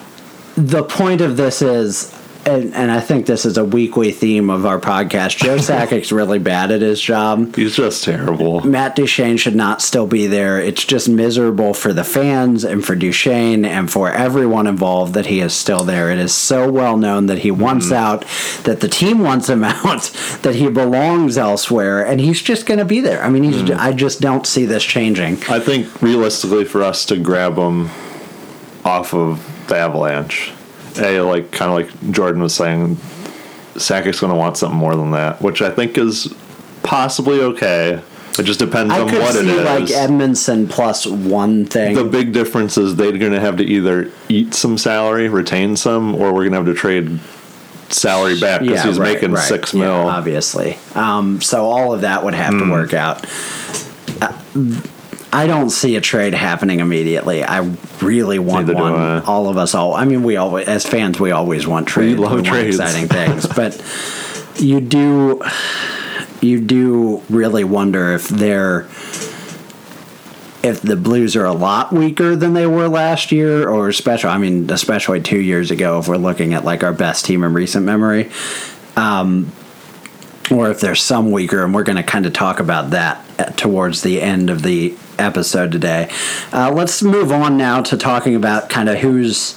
The point of this is, and, and I think this is a weekly theme of our podcast, Joe Sakic's really bad at his job. He's just terrible. Matt Duchene should not still be there. It's just miserable for the fans and for Duchene and for everyone involved that he is still there. It is so well known that he wants mm. out, that the team wants him out, that he belongs elsewhere, and he's just going to be there. I mean, he's, mm. I just don't see this changing. I think realistically for us to grab him off of the Avalanche, A, like kind of like Jordan was saying, Sakic's going to want something more than that, which I think is possibly okay. It just depends I on what see, it is. I could see like Edmundson plus one thing. The big difference is they're going to have to either eat some salary, retain some, or we're going to have to trade salary back because yeah, he's right, making right. six mil. Yeah, obviously. Um, so all of that would have mm. to work out. Uh, I don't see a trade happening immediately. I really want Neither one. All of us, all. I mean, we always, as fans, we always want trades. We love we trades, want exciting things. But you do, you do really wonder if they're, if the Blues are a lot weaker than they were last year, or especially, I mean, especially two years ago, if we're looking at like our best team in recent memory, um, or if they're some weaker, and we're going to kind of talk about that towards the end of the episode today. Uh, let's move on now to talking about kind of who's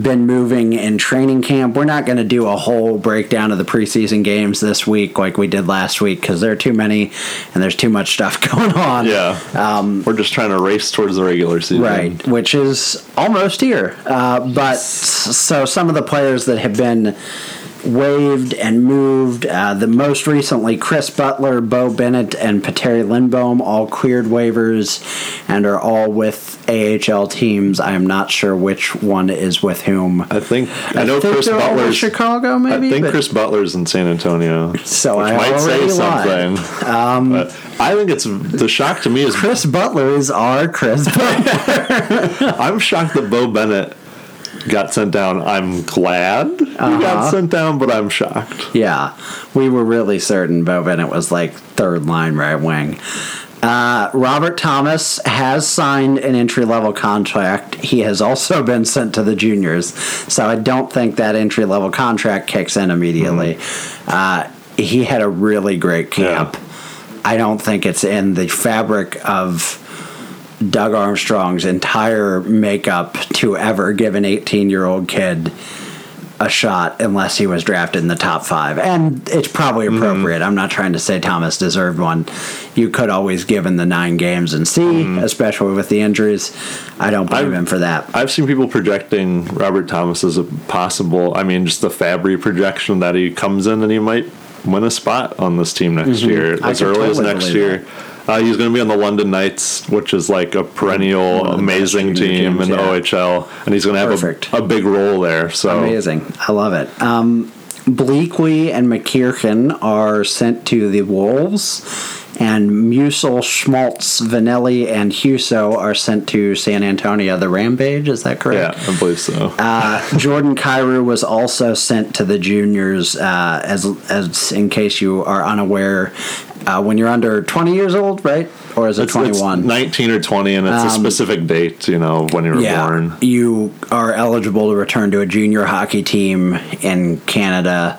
been moving in training camp. We're not going to do a whole breakdown of the preseason games this week like we did last week because there are too many and there's too much stuff going on. Yeah, um, we're just trying to race towards the regular season. Right, which is almost here. Uh, but so some of the players that have been waived and moved, uh, the most recently Chris Butler, Beau Bennett, and Pateri Lindholm all cleared waivers and are all with A H L teams. I am not sure which one is with whom. I think I, I know think Chris Butler in Chicago, maybe. I think Chris Butler's in San Antonio. So I might say lied. something. Um, I think it's the shock to me is Chris Butler is our Chris Butler. I'm shocked that Beau Bennett got sent down. I'm glad he uh-huh. got sent down, but I'm shocked. Yeah, we were really certain Beau Bennett was like third line right wing. Uh, Robert Thomas has signed an entry-level contract. He has also been sent to the juniors, so I don't think that entry-level contract kicks in immediately. Mm-hmm. Uh, he had a really great camp. Yeah. I don't think it's in the fabric of Doug Armstrong's entire makeup to ever give an eighteen-year-old kid a shot unless he was drafted in the top five. And it's probably appropriate. Mm-hmm. I'm not trying to say Thomas deserved one. You could always give him the nine games and see, mm-hmm. especially with the injuries. I don't blame I've, him for that. I've seen people projecting Robert Thomas as a possible, I mean, just the Fabbri projection that he comes in and he might win a spot on this team next mm-hmm. year, as early totally as next year. That. Uh, he's going to be on the London Knights, which is like a perennial amazing team games, in the yeah. O H L, and he's going to have a, a big role there. So amazing, I love it. Um, Bleakley and McKirkin are sent to the Wolves, and Musil, Schmaltz, Vanelli, and Huso are sent to San Antonio, the Rampage. Is that correct? Yeah, I believe so. uh, Jordan Kyrou was also sent to the juniors, uh, as as in case you are unaware. Uh, when you're under twenty years old, right? Or is it twenty-one? It's nineteen or twenty, and it's um, a specific date, you know, when you were yeah, born. You are eligible to return to a junior hockey team in Canada,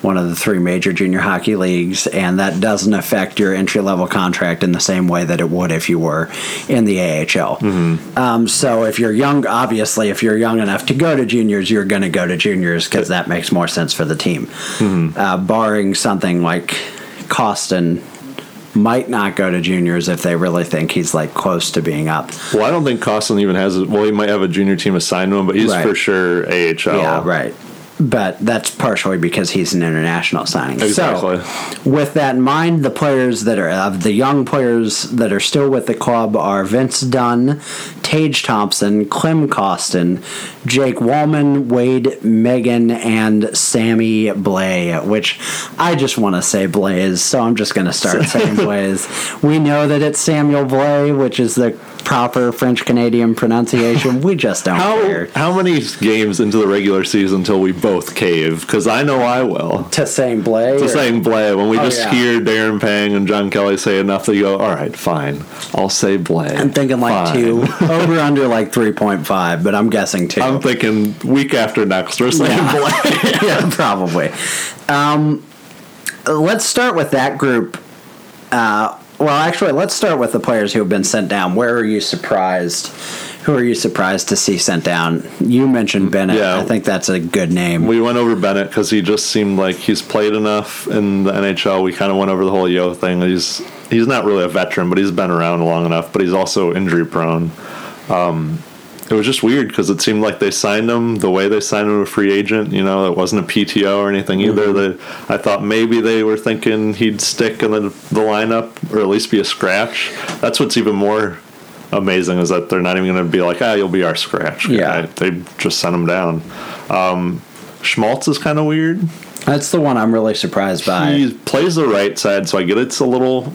one of the three major junior hockey leagues, and that doesn't affect your entry-level contract in the same way that it would if you were in the A H L. Mm-hmm. Um, so if you're young, obviously, if you're young enough to go to juniors, you're going to go to juniors because that makes more sense for the team. Mm-hmm. Uh, barring something like Kostin might not go to juniors if they really think he's like close to being up. Well, I don't think Kostin even has. A, well, he might have a junior team assigned to him, but he's right. for sure A H L. Yeah, right. But that's partially because he's an international signing. Exactly. So, with that in mind, the players that are of the young players that are still with the club are Vince Dunn, Tage Thompson, Klim Kostin, Jake Walman, Wade Megan, and Sammy Blais, which I just want to say Blais, so I'm just going to start saying Blais. We know that it's Samuel Blais, which is the proper French-Canadian pronunciation. We just don't how, care. How many games into the regular season till we both cave? Because I know I will. To saying Blais? To or? saying Blais. When we oh, just yeah. hear Darren Pang and John Kelly say enough that you go, all right, fine, I'll say Blais. I'm thinking like fine. two. Over under like three point five, but I'm guessing two. I'm thinking week after next we're saying yeah. Blais. Yeah, probably. Um, let's start with that group. Uh Well, actually, let's start with the players who have been sent down. Where are you surprised? Who are you surprised to see sent down? You mentioned Bennett. Yeah. I think that's a good name. We went over Bennett because he just seemed like he's played enough in the N H L. We kind of went over the whole Yeo thing. He's he's not really a veteran, but he's been around long enough. But he's also injury prone. Um, it was just weird because it seemed like they signed him the way they signed him a free agent. You know, it wasn't a P T O or anything either. Mm-hmm. They, I thought maybe they were thinking he'd stick in the, the lineup or at least be a scratch. That's what's even more amazing is that they're not even going to be like, ah, you'll be our scratch. Yeah. They just sent him down. Um, Schmaltz is kind of weird. That's the one I'm really surprised by. He plays the right side, so I get it's a little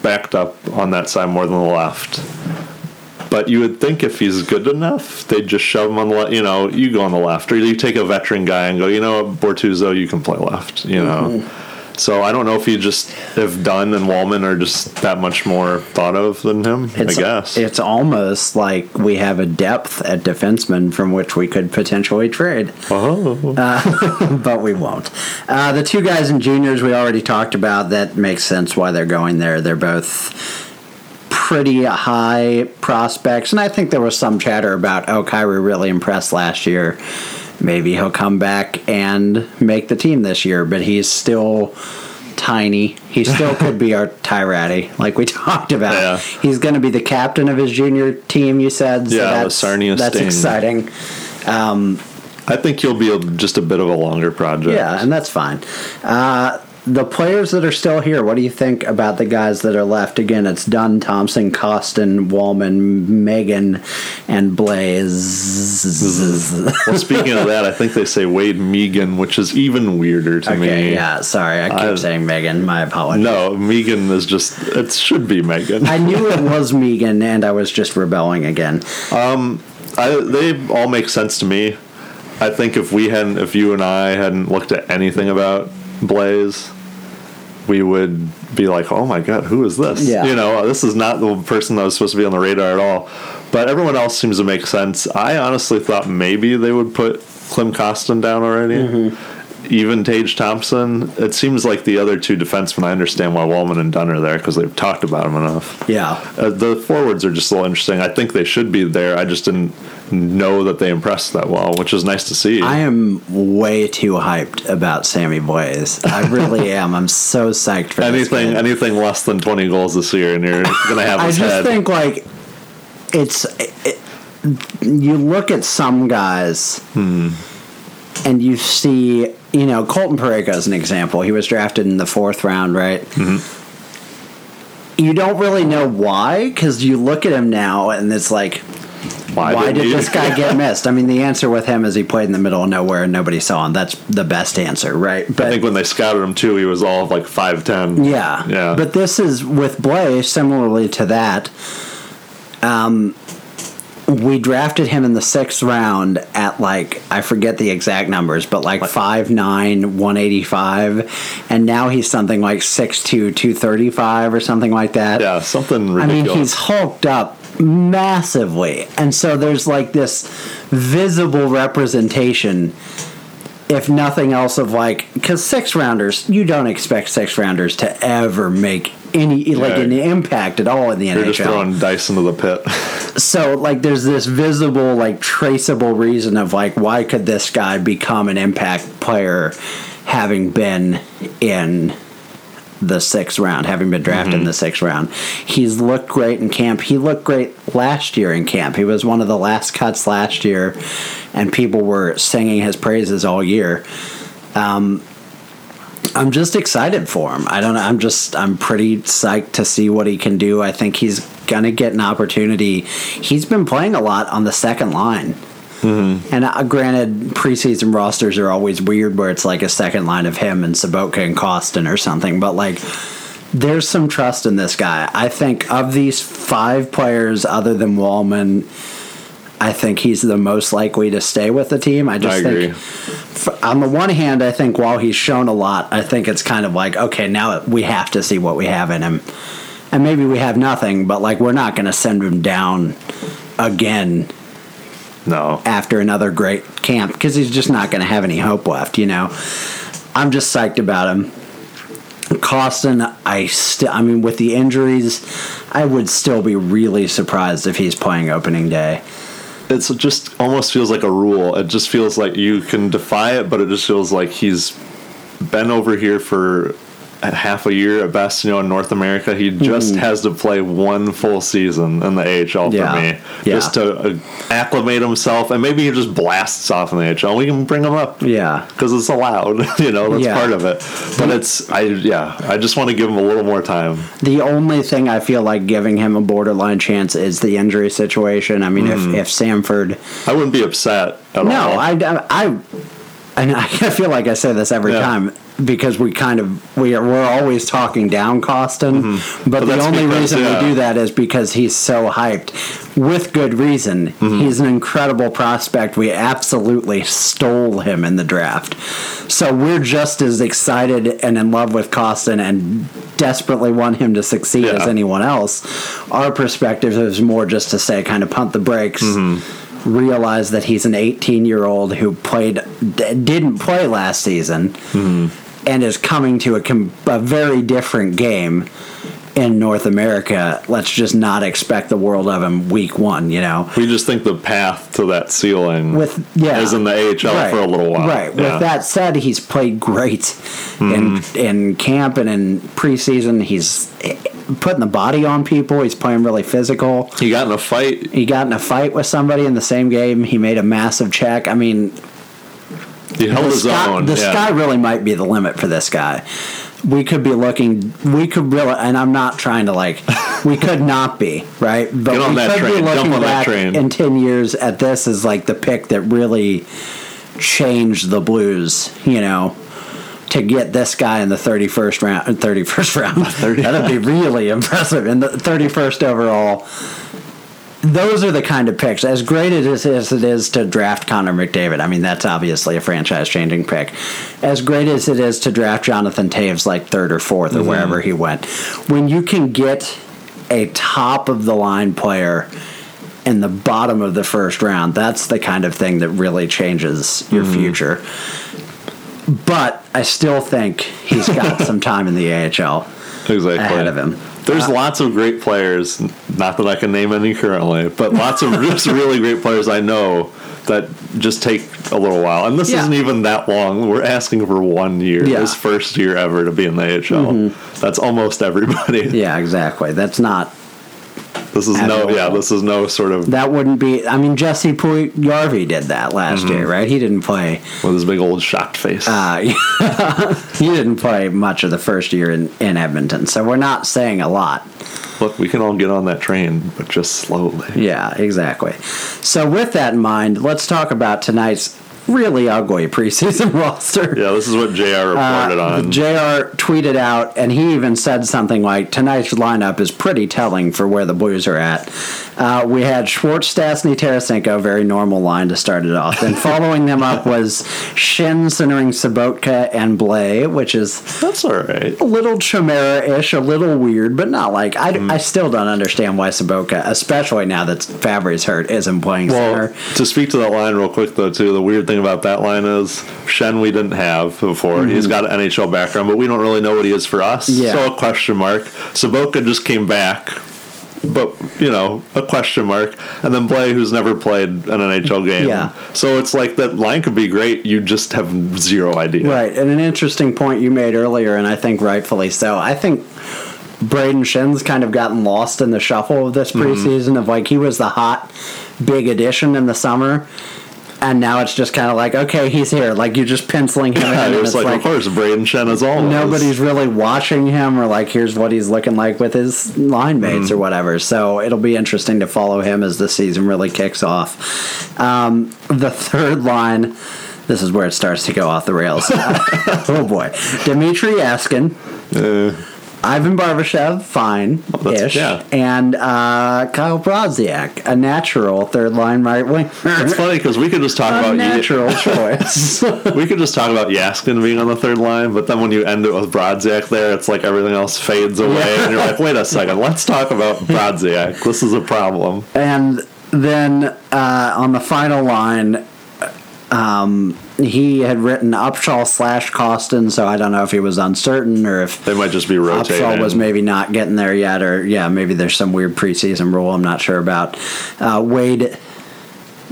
backed up on that side more than the left. But you would think if he's good enough, they'd just shove him on the left. You know, you go on the left. Or you take a veteran guy and go, you know what, Bortuzzo, you can play left, you know. Mm-hmm. So I don't know if he just, if Dunn and Wallman are just that much more thought of than him, it's, I guess. It's almost like we have a depth at defenseman from which we could potentially trade. Oh. Uh, but we won't. Uh, the two guys in juniors we already talked about, that makes sense why they're going there. They're both pretty high prospects, and I think there was some chatter about, oh, Kyrou really impressed last year. Maybe he'll come back and make the team this year, but he's still tiny. He still could be our Tyrati, like we talked about. Yeah. He's going to be the captain of his junior team, you said. So yeah, that's, Sarnia that's exciting. Um, I think he'll be a, just a bit of a longer project. Yeah, and that's fine. Uh, The players that are still here, what do you think about the guys that are left? Again, it's Dunn, Thompson, Kostin, Walman, Megan, and Blais. Well, speaking of that, I think they say Wade Megan, which is even weirder to okay, me. Okay, yeah, sorry. I keep I, saying Megan. My apologies. No, Megan is just, it should be Megan. I knew it was Megan, and I was just rebelling again. Um, I, they all make sense to me. I think if we hadn't, if you and I hadn't looked at anything about Blais, we would be like, oh my god, who is this? Yeah. You know, this is not the person that was supposed to be on the radar at all. But everyone else seems to make sense. I honestly thought maybe they would put Klim Kostin down already. Mm-hmm. Even Tage Thompson. It seems like the other two defensemen, I understand why Walman and Dunn are there because they've talked about them enough. Yeah. Uh, the forwards are just a little interesting. I think they should be there. I just didn't know that they impressed that well, which is nice to see. I am way too hyped about Sammy Blais. I really am. I'm so psyched for anything. This anything less than twenty goals this year, and you're gonna have. I his just head. think like it's. It, you look at some guys, hmm. and you see, you know, Colton Parayko is an example. He was drafted in the fourth round, right? Mm-hmm. you don't really know why, because you look at him now and it's like, why, why did this guy get missed? I mean, the answer with him is he played in the middle of nowhere and nobody saw him. That's the best answer, right? But I think when they scouted him, too, he was all of like five ten. Yeah. yeah. But this is, with Blais, similarly to that, um, we drafted him in the sixth round at, like, I forget the exact numbers, but like five nine, one eighty-five, and now he's something like six two, two thirty-five or something like that. Yeah, something ridiculous. I mean, he's hulked up massively, and so there's like this visible representation, if nothing else, of like, because six rounders, you don't expect six rounders to ever make any yeah. like an impact at all in the You're N H L. You're just throwing dice into the pit. So like there's this visible, like traceable reason of like, why could this guy become an impact player having been in the sixth round, having been drafted mm-hmm. in the sixth round. He's looked great in camp. He looked great last year in camp. He was one of the last cuts last year, and people were singing his praises all year. Um, I'm just excited for him. I don't know. I'm just, I'm pretty psyched to see what he can do. I think he's going to get an opportunity. He's been playing a lot on the second line. Mm-hmm. And uh, granted, preseason rosters are always weird, where it's like a second line of him and Sabotka and Kostin or something. But like, there's some trust in this guy. I think of these five players, other than Walman, I think he's the most likely to stay with the team. I just I think, f- on the one hand, I think while he's shown a lot, I think it's kind of like, okay, now we have to see what we have in him, and maybe we have nothing. But like, we're not going to send him down again. No. After another great camp, because he's just not going to have any hope left, you know. I'm just psyched about him. Kostin, I still, I mean, with the injuries, I would still be really surprised if he's playing opening day. It's just almost feels like a rule. It just feels like you can defy it, but it just feels like he's been over here for at half a year at best, you know, in North America. He just mm. has to play one full season in the A H L for yeah. me. Yeah. Just to acclimate himself, and maybe he just blasts off in the A H L. We can bring him up. Yeah. Because it's allowed, you know, that's yeah. part of it. But it's, I yeah, I just want to give him a little more time. The only thing I feel like giving him a borderline chance is the injury situation. I mean, mm. if, if Samford... I wouldn't be upset at no, all. No, I... I, I And I feel like I say this every yeah. time, because we kind of we are, we're always talking down Kostin, mm-hmm. but, but the only because, reason yeah. we do that is because he's so hyped, with good reason. Mm-hmm. He's an incredible prospect. We absolutely stole him in the draft, so we're just as excited and in love with Kostin and desperately want him to succeed yeah. as anyone else. Our perspective is more just to say, kind of pump the brakes. Mm-hmm. Realize that he's an eighteen-year-old who played, didn't play last season, mm-hmm. and is coming to a, com- a very different game in North America. Let's just not expect the world of him week one. You know, we just think the path to that ceiling with yeah, is in the A H L right, for a little while. Right. Yeah. With that said, he's played great mm-hmm. in in camp and in preseason. He's putting the body on people. He's playing really physical. He got in a fight. He got in a fight with somebody in the same game. He made a massive check. I mean, he held his own. The yeah. sky really might be the limit for this guy. We could be looking. We could really, and I'm not trying to like. We could not be right, but Get on we that could train. be looking Jump on back that train. in ten years at this as like the pick that really changed the Blues. You know. To get this guy in the thirty-first round, thirty-first round, that'd be really impressive. In the thirty-first overall, those are the kind of picks. As great as it is to draft Connor McDavid, I mean, that's obviously a franchise-changing pick. As great as it is to draft Jonathan Toews, like third or fourth or mm-hmm. wherever he went, when you can get a top-of-the-line player in the bottom of the first round, that's the kind of thing that really changes your mm-hmm. future. But I still think he's got some time in the A H L exactly. ahead of him. There's uh, lots of great players, not that I can name any currently, but lots of just really great players I know that just take a little while. And this yeah. isn't even that long. We're asking for one year, yeah. his first year ever to be in the A H L. Mm-hmm. That's almost everybody. Yeah, exactly. That's not... This is Absolutely. no, yeah, this is no sort of... That wouldn't be... I mean, Jesse Puljujarvi did that last mm-hmm. year, right? He didn't play... With his big old shocked face. Uh, he didn't play much of the first year in, in Edmonton, so we're not saying a lot. Look, we can all get on that train, but just slowly. Yeah, exactly. So with that in mind, let's talk about tonight's really ugly preseason roster. Yeah, this is what J R reported uh, on. J R tweeted out, and he even said something like, tonight's lineup is pretty telling for where the Blues are at. Uh, we had Schwartz, Stastny, Tarasenko, very normal line to start it off. And following them up was Schenn centering Sobotka and Blais, which is that's all right. A little Chimera-ish, a little weird, but not like, I, mm. I still don't understand why Sobotka, especially now that Fabbri's hurt, isn't playing center. Well, to speak to that line real quick, though, too, the weird thing about that line is Schenn we didn't have before. Mm-hmm. He's got an N H L background, but we don't really know what he is for us. Yeah. So a question mark. Sobotka just came back, but you know, a question mark. And then Blais, who's never played an N H L game. Yeah. So it's like that line could be great. You just have zero idea. Right. And an interesting point you made earlier, and I think rightfully so. I think Brayden Schenn's kind of gotten lost in the shuffle of this preseason. Mm-hmm. Of like he was the hot big addition in the summer. And now it's just kind of like, okay, he's here. Like, you're just penciling him in. Yeah, it was like, like, of course, Brayden Schenn is always. Nobody's really watching him or, like, here's what he's looking like with his line mates mm. or whatever. So it'll be interesting to follow him as the season really kicks off. Um, the third line, this is where it starts to go off the rails. Oh, boy. Dmitri Askin. Uh. Ivan Barbashev, fine-ish, oh, yeah. and uh, Kyle Brodziak, a natural third-line right wing. It's funny because we could just talk a about natural y- choice. We could just talk about Yaskin being on the third line, but then when you end it with Brodziak there, it's like everything else fades away, yeah. and you're like, wait a second, let's talk about Brodziak. This is a problem. And then uh, on the final line. Um, he had written Upshaw slash Kostin, so I don't know if he was uncertain or if they might just be rotating. Upshaw was maybe not getting there yet, or yeah, maybe there's some weird preseason rule I'm not sure about. Uh, Wade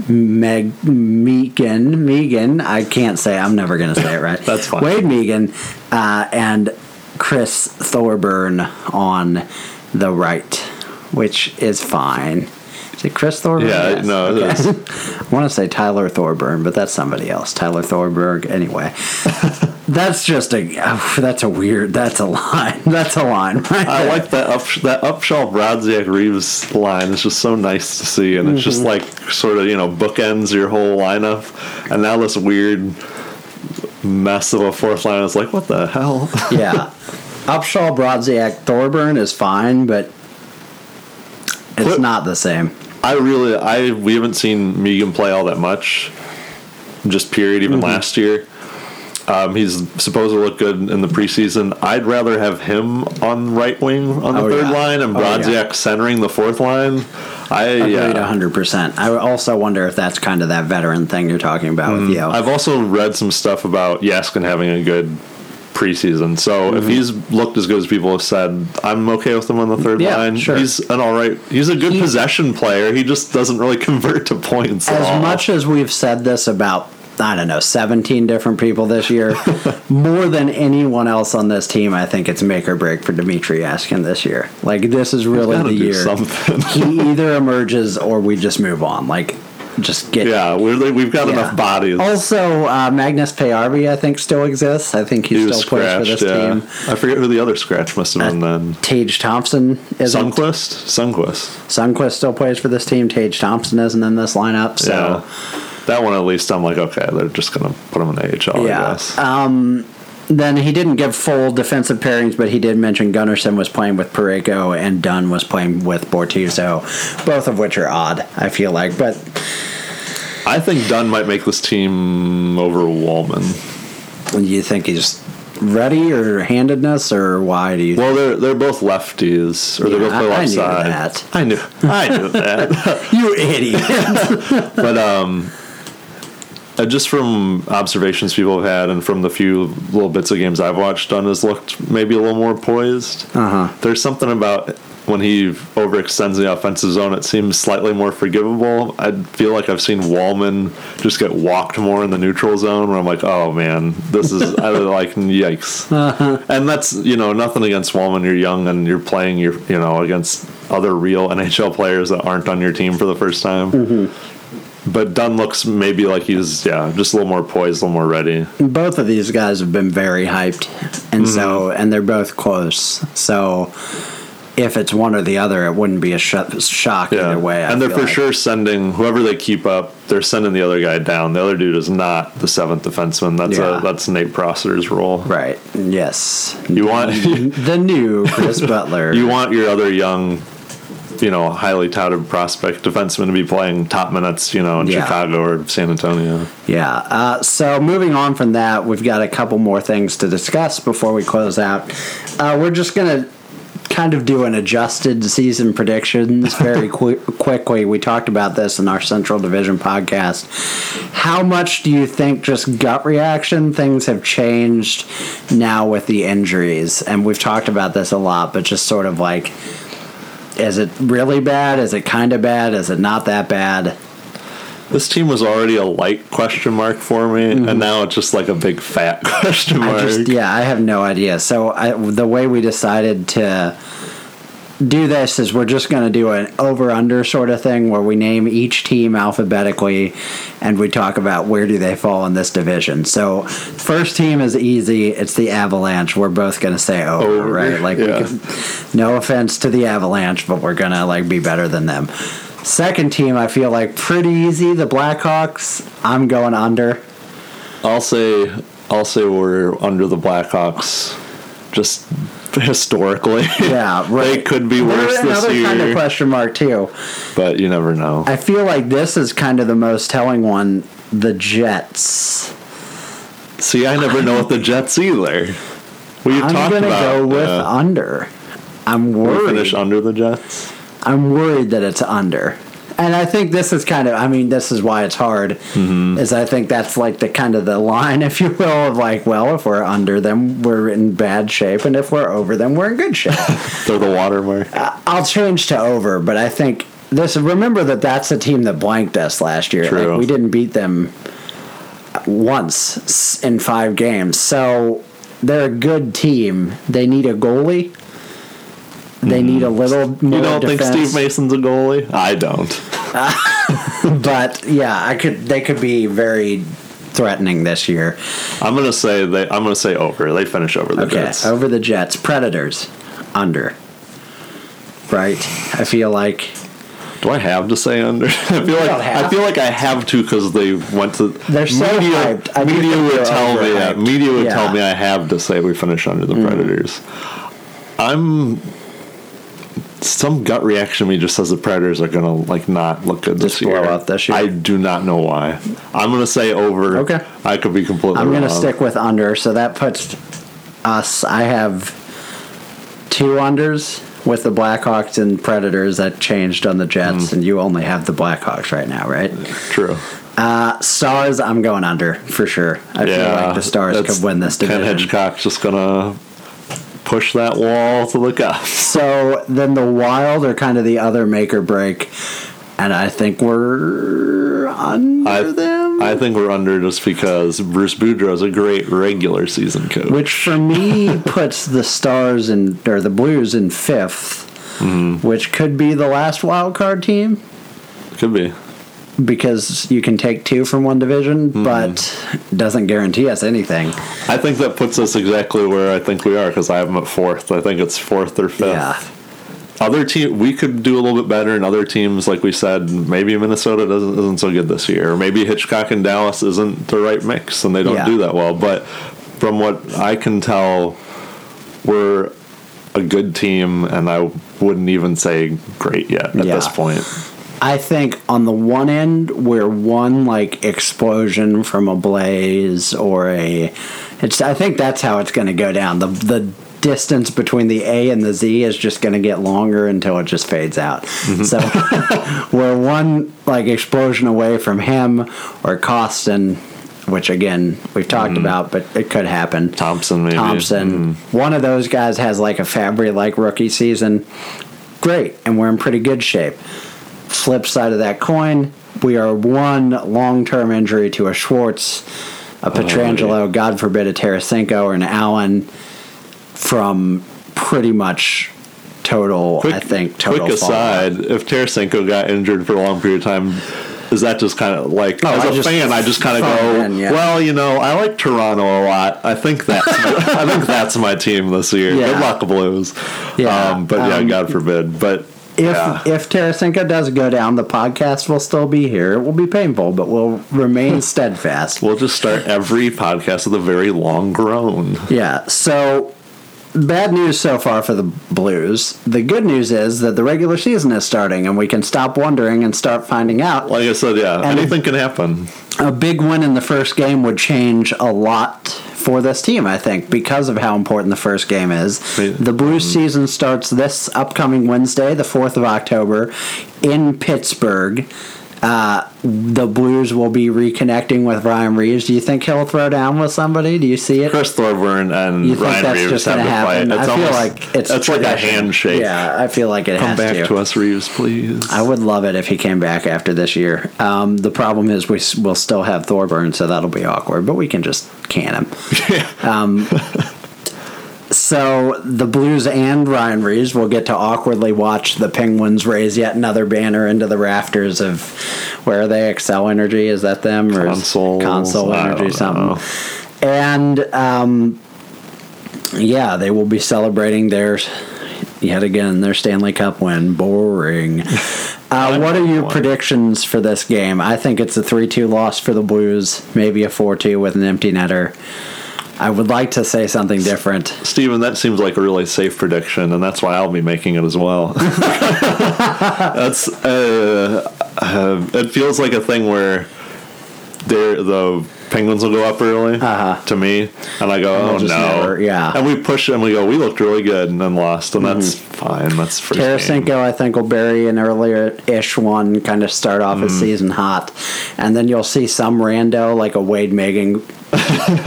Meg- Megan, Megan, I can't say, I'm never going to say it right. That's fine. Wade Megan uh, and Chris Thorburn on the right, which is fine. Chris Thorburn? Yeah, yes. no, okay. it is. I want to say Tyler Thorburn, but that's somebody else. Tyler Thorburn, anyway. That's just a, oh, that's a weird, that's a line. That's a line right I there. Like that, up, that Upshaw, Brodziak, Reaves line. It's just so nice to see, and it's mm-hmm. just like sort of, you know, bookends your whole lineup, and now this weird mess of a fourth line is like, what the hell? Yeah. Upshaw, Brodziak, Thorburn is fine, but it's what? Not the same. I really, I we haven't seen Megan play all that much, just period, even mm-hmm. last year. Um, he's supposed to look good in the preseason. I'd rather have him on right wing on the oh, third yeah. line and Brodziak oh, yeah. centering the fourth line. I agreed uh, one hundred percent. I also wonder if that's kind of that veteran thing you're talking about mm-hmm. with Yeo. I've also read some stuff about Yaskin having a good preseason, so mm-hmm. if he's looked as good as people have said, I'm okay with him on the third yeah, line. Sure. He's an all right. He's a good he, possession player. He just doesn't really convert to points. As at all. Much as we've said this about, I don't know, seventeen different people this year, more than anyone else on this team, I think it's make or break for Dmitri Askin this year. Like this is really the year. He either emerges or we just move on. Like. Just get yeah, we're, we've got yeah. enough bodies. Also, uh, Magnus Payarvi, I think, still exists. I think he, he still plays for this yeah. team. I forget who the other scratch must have uh, been then. Tage Thompson isn't. Sundqvist? Sundqvist. Sundqvist still plays for this team. Tage Thompson isn't in this lineup. So yeah. That one, at least, I'm like, okay, they're just going to put him in the A H L, yeah. I guess. Um, then he didn't give full defensive pairings, but he did mention Gunnarsson was playing with Parayko and Dunn was playing with Bortuzzo, both of which are odd, I feel like. But I think Dunn might make this team over Walman. Do you think he's ready or handedness or why do you well, think? Well, they're, they're both lefties, or yeah, they both play left side. I knew that. I knew, I knew that. You idiot. But, um... Uh, just from observations people have had and from the few little bits of games I've watched, Dunn has looked maybe a little more poised. Uh-huh. There's something about when he overextends the offensive zone, it seems slightly more forgivable. I feel like I've seen Walman just get walked more in the neutral zone where I'm like, oh, man, this is, I like, yikes. Uh-huh. And that's, you know, nothing against Walman. You're young and you're playing, your, you know, against other real N H L players that aren't on your team for the first time. Mm-hmm. But Dunn looks maybe like he's, yeah, just a little more poised, a little more ready. Both of these guys have been very hyped, and mm-hmm. so and they're both close. So if it's one or the other, it wouldn't be a sh- shock yeah. either way. I and they're for like. sure sending, whoever they keep up, they're sending the other guy down. The other dude is not the seventh defenseman. That's yeah. a, that's Nate Prosser's role. Right, yes. You want the new Chris Butler. You want your other young, you know, highly touted prospect defenseman to be playing top minutes, you know, in yeah. Chicago or San Antonio. Yeah. Uh, so moving on from that, we've got a couple more things to discuss before we close out. Uh, we're just going to kind of do an adjusted season predictions very qu- quickly. We talked about this in our Central Division podcast. How much do you think just gut reaction things have changed now with the injuries? And we've talked about this a lot, but just sort of like, is it really bad? Is it kind of bad? Is it not that bad? This team was already a light question mark for me, mm-hmm. and now it's just like a big fat question mark. I just, yeah, I have no idea. So I, the way we decided to do this is we're just going to do an over-under sort of thing where we name each team alphabetically, and we talk about where do they fall in this division. So first team is easy. It's the Avalanche. We're both going to say over, over, right? Like, yeah. we can, no offense to the Avalanche, but we're going to like be better than them. Second team, I feel like pretty easy. The Blackhawks. I'm going under. I'll say, I'll say we're under the Blackhawks. Just historically, yeah, right. They could be worse this year. Another kind of question mark too. But you never know. I feel like this is kind of the most telling one. The Jets. See, I never know with the Jets either. We've talked about. I'm gonna go with uh, under. I'm worried. We'll finish under the Jets. I'm worried that it's under. And I think this is kind of, I mean, this is why it's hard, mm-hmm. is I think that's like the kind of the line, if you will, of like, well, if we're under, then we're in bad shape, and if we're over, then we're in good shape. Throw the watermark. Uh, I'll change to over, but I think this, remember that that's the team that blanked us last year. True. Like, we didn't beat them once in five games, so they're a good team. They need a goalie. They need a little more. You don't defense. Think Steve Mason's a goalie? I don't. Uh, but yeah, I could. They could be very threatening this year. I'm gonna say they. I'm gonna say over. They finish over the okay, Jets. Over the Jets. Predators under. Right. I feel like. Do I have to say under? I feel you like I feel like I have to because they went to. They're so media, hyped. I media would tell me. Yeah, media would yeah. tell me I have to say we finish under the mm. Predators. I'm. Some gut reaction to me just says the Predators are gonna like not look good this just year. Blow out this year. I do not know why. I'm gonna say over. Okay. I could be completely. I'm gonna wrong. stick with under. So that puts us. I have two unders with the Blackhawks and Predators. That changed on the Jets, mm. and you only have the Blackhawks right now, right? True. Uh, Stars. I'm going under for sure. I yeah, feel like the Stars could win this division. Ken Hitchcock's just gonna. Push that wall to look up. So then the Wild are kind of the other make or break, and I think we're under I, them. I think we're under just because Bruce Boudreau's a great regular season coach, which for me puts the Stars in or the Blues in fifth, mm-hmm. which could be the last wild card team. Could be. Because you can take two from one division, mm. but doesn't guarantee us anything. I think that puts us exactly where I think we are, because I have them at fourth. I think it's fourth or fifth. Yeah. Other team, we could do a little bit better, and other teams, like we said, maybe Minnesota doesn't, isn't so good this year, or maybe Hitchcock and Dallas isn't the right mix, and they don't yeah. do that well. But from what I can tell, we're a good team, and I wouldn't even say great yet at yeah. this point. I think on the one end, we're one, like, explosion from a Blaze or a... It's. I think that's how it's going to go down. The the distance between the A and the Z is just going to get longer until it just fades out. Mm-hmm. So we're one, like, explosion away from him or Kostin, which, again, we've talked mm. about, but it could happen. Thompson, maybe. Thompson. Mm. One of those guys has, like, a Fabbri-like rookie season. Great, and we're in pretty good shape. Flip side of that coin, we are one long-term injury to a Schwartz, a Petrangelo, oh, yeah. God forbid a Tarasenko or an Allen from pretty much total, quick, I think, total quick aside, fall. If Tarasenko got injured for a long period of time, Is that just kind of like, no, as I a just, fan, I just kind of go, man, yeah. well, you know, I like Toronto a lot. I think that's my, I think that's my team this year. Yeah. Good luck, Blues. Yeah. Um, but yeah, um, God forbid. But if yeah. if Tarasenko does go down, the podcast will still be here. It will be painful, but we'll remain steadfast. We'll just start every podcast with a very long groan. Yeah. So. Bad news so far for the Blues. The good news is that the regular season is starting, and we can stop wondering and start finding out. Like I said, yeah, and anything can happen. A big win in the first game would change a lot for this team, I think, because of how important the first game is. The Blues season starts this upcoming Wednesday, the fourth of October, in Pittsburgh. Uh, the Blues will be reconnecting with Ryan Reaves. Do you think he'll throw down with somebody? Do you see it? Chris Thorburn and you Ryan think Reaves have to happen? Play. It's I almost, feel like it's that's like a handshake. Yeah, I feel like it Come has to. Come back to us, Reaves, please. I would love it if he came back after this year. Um, the problem is we will still have Thorburn, so that'll be awkward, but we can just can him. Yeah. Um, So the Blues and Ryan Reaves will get to awkwardly watch the Penguins raise yet another banner into the rafters of, where are they, Xcel Energy? Is that them? Console. Console Energy, something. And, um, yeah, they will be celebrating their, yet again, their Stanley Cup win. Boring. Uh, what are your predictions for this game? I think it's a three two loss for the Blues, maybe a four two with an empty netter. I would like to say something different. Steven, that seems like a really safe prediction, and that's why I'll be making it as well. That's uh, uh, it feels like a thing where the Penguins will go up early uh-huh. to me, and I go, and oh, no. Never, yeah. And we push, and we go, we looked really good, and then lost, and mm-hmm. that's fine. That's first Tarasenko, game. I think, will bury an earlier-ish one, kind of start off mm-hmm. his season hot, and then you'll see some rando, like a Wade Megan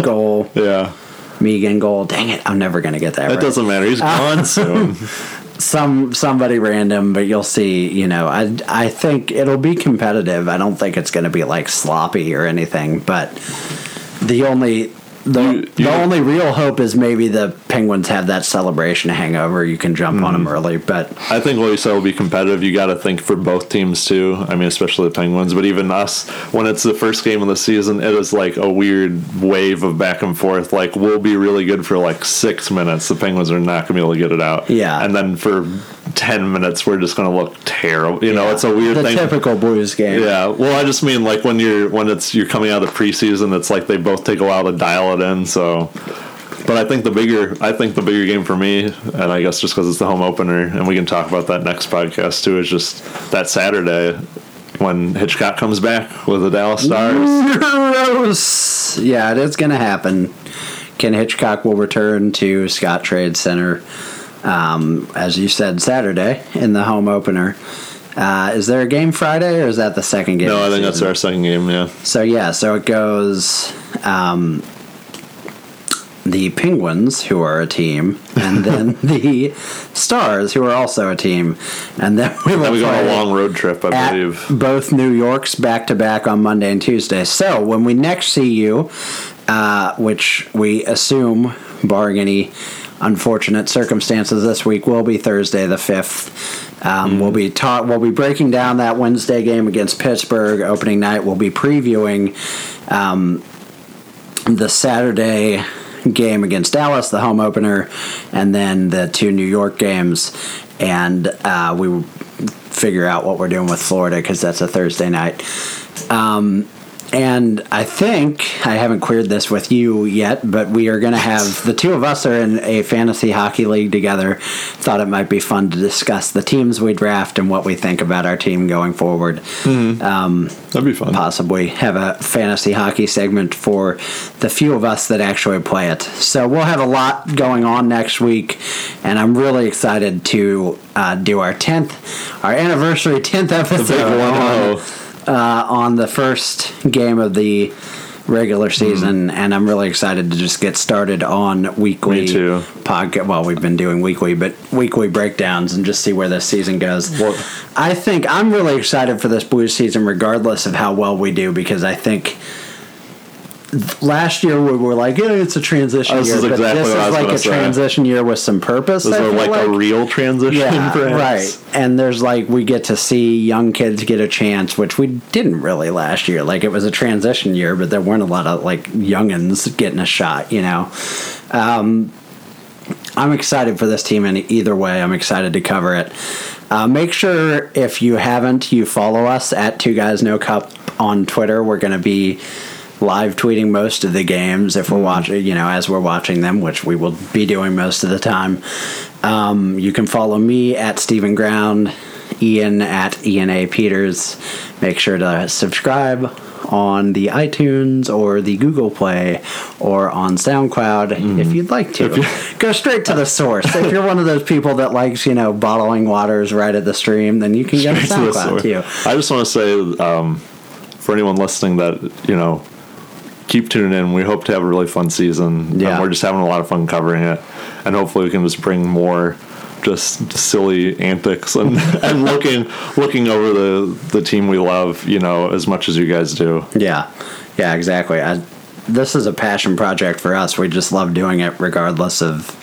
goal. Yeah. Megan goal. Dang it, I'm never going to get that It right. doesn't matter. He's gone soon. Some somebody random, but you'll see, you know, I, I think it'll be competitive. I don't think it's going to be like sloppy or anything, but the only the, you, you, the only real hope is maybe the Penguins have that celebration hangover. You can jump mm-hmm. on them early, but I think what you said will be competitive. You got to think for both teams too. I mean, especially the Penguins, but even us, when it's the first game of the season, it is like a weird wave of back and forth. Like, we'll be really good for like six minutes. The Penguins are not going to be able to get it out. Yeah. And then for ten minutes, we're just going to look terrible. You yeah. know, it's a weird the thing. The typical Blues game. Yeah. Well, I just mean like when you're, when it's, you're coming out of preseason, it's like they both take a while to dial it in. So, but I think the bigger, I think the bigger game for me, and I guess just because it's the home opener, and we can talk about that next podcast too, is just that Saturday when Hitchcock comes back with the Dallas Stars. Gross. Yeah, it is going to happen. Ken Hitchcock will return to Scottrade Center, um, as you said, Saturday in the home opener. Uh, is there a game Friday, or is that the second game? No, I think that's our second game. Yeah. So yeah, so it goes. Um, the Penguins, who are a team, and then the Stars, who are also a team, and then we will we go on a long road trip, I believe, both New Yorks back to back on Monday and Tuesday. So when we next see you, uh, which we assume, barring any unfortunate circumstances this week, will be Thursday the fifth. Um, mm-hmm. We'll be ta- We'll be breaking down that Wednesday game against Pittsburgh opening night. We'll be previewing um, the Saturday game against Dallas, the home opener, and then the two New York games, and uh, we figure out what we're doing with Florida, because that's a Thursday night. Um, and I think, I haven't cleared this with you yet, but we are going to have, the two of us are in a fantasy hockey league together. Thought it might be fun to discuss the teams we draft and what we think about our team going forward. Mm-hmm. Um, That'd be fun. Possibly have a fantasy hockey segment for the few of us that actually play it. So we'll have a lot going on next week, and I'm really excited to uh, do our tenth, our anniversary tenth episode. The big one oh. Uh, on the first game of the regular season, mm. and I'm really excited to just get started on weekly podcast. Well, we've been doing weekly, but weekly breakdowns, and just see where this season goes. Well, I think I'm really excited for this Blues season, regardless of how well we do, because I think last year we were like, yeah, it's a transition oh, this year, is exactly but this what is I was like a say. transition year with some purpose. This is like, like a real transition, yeah, perhaps. Right. And there's like we get to see young kids get a chance, which we didn't really last year. Like it was a transition year, but there weren't a lot of like youngins getting a shot, you know. Um, I'm excited for this team, and either way, I'm excited to cover it. Uh, make sure if you haven't, you follow us at Two Guys No Cup on Twitter. We're going to be live tweeting most of the games if we're watching, you know, as we're watching them, which we will be doing most of the time. Um, you can follow me at Stephen Ground, Ian at Ian A. Peters. Make sure to subscribe on the iTunes or the Google Play or on SoundCloud mm. if you'd like to. Go straight to the source. If you're one of those people that likes, you know, bottling waters right at the stream, then you can straight get a SoundCloud to too. I just want to say, um, for anyone listening that, you know, keep tuning in. We hope to have a really fun season. Yeah. Um, we're just having a lot of fun covering it. And hopefully we can just bring more just silly antics and, and looking looking over the, the team we love, you know, as much as you guys do. Yeah. Yeah, exactly. I, this is a passion project for us. We just love doing it regardless of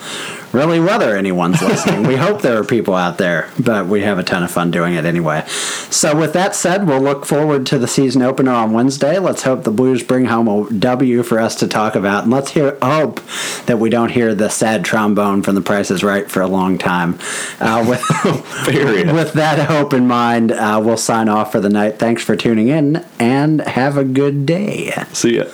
really whether anyone's listening. We hope there are people out there, but we have a ton of fun doing it anyway. So with that said, we'll look forward to the season opener on Wednesday. Let's hope the Blues bring home a W for us to talk about, and let's hear, hope that we don't hear the sad trombone from The Price is Right for a long time. Uh, with, with that hope in mind, uh, we'll sign off for the night. Thanks for tuning in, and have a good day. See ya.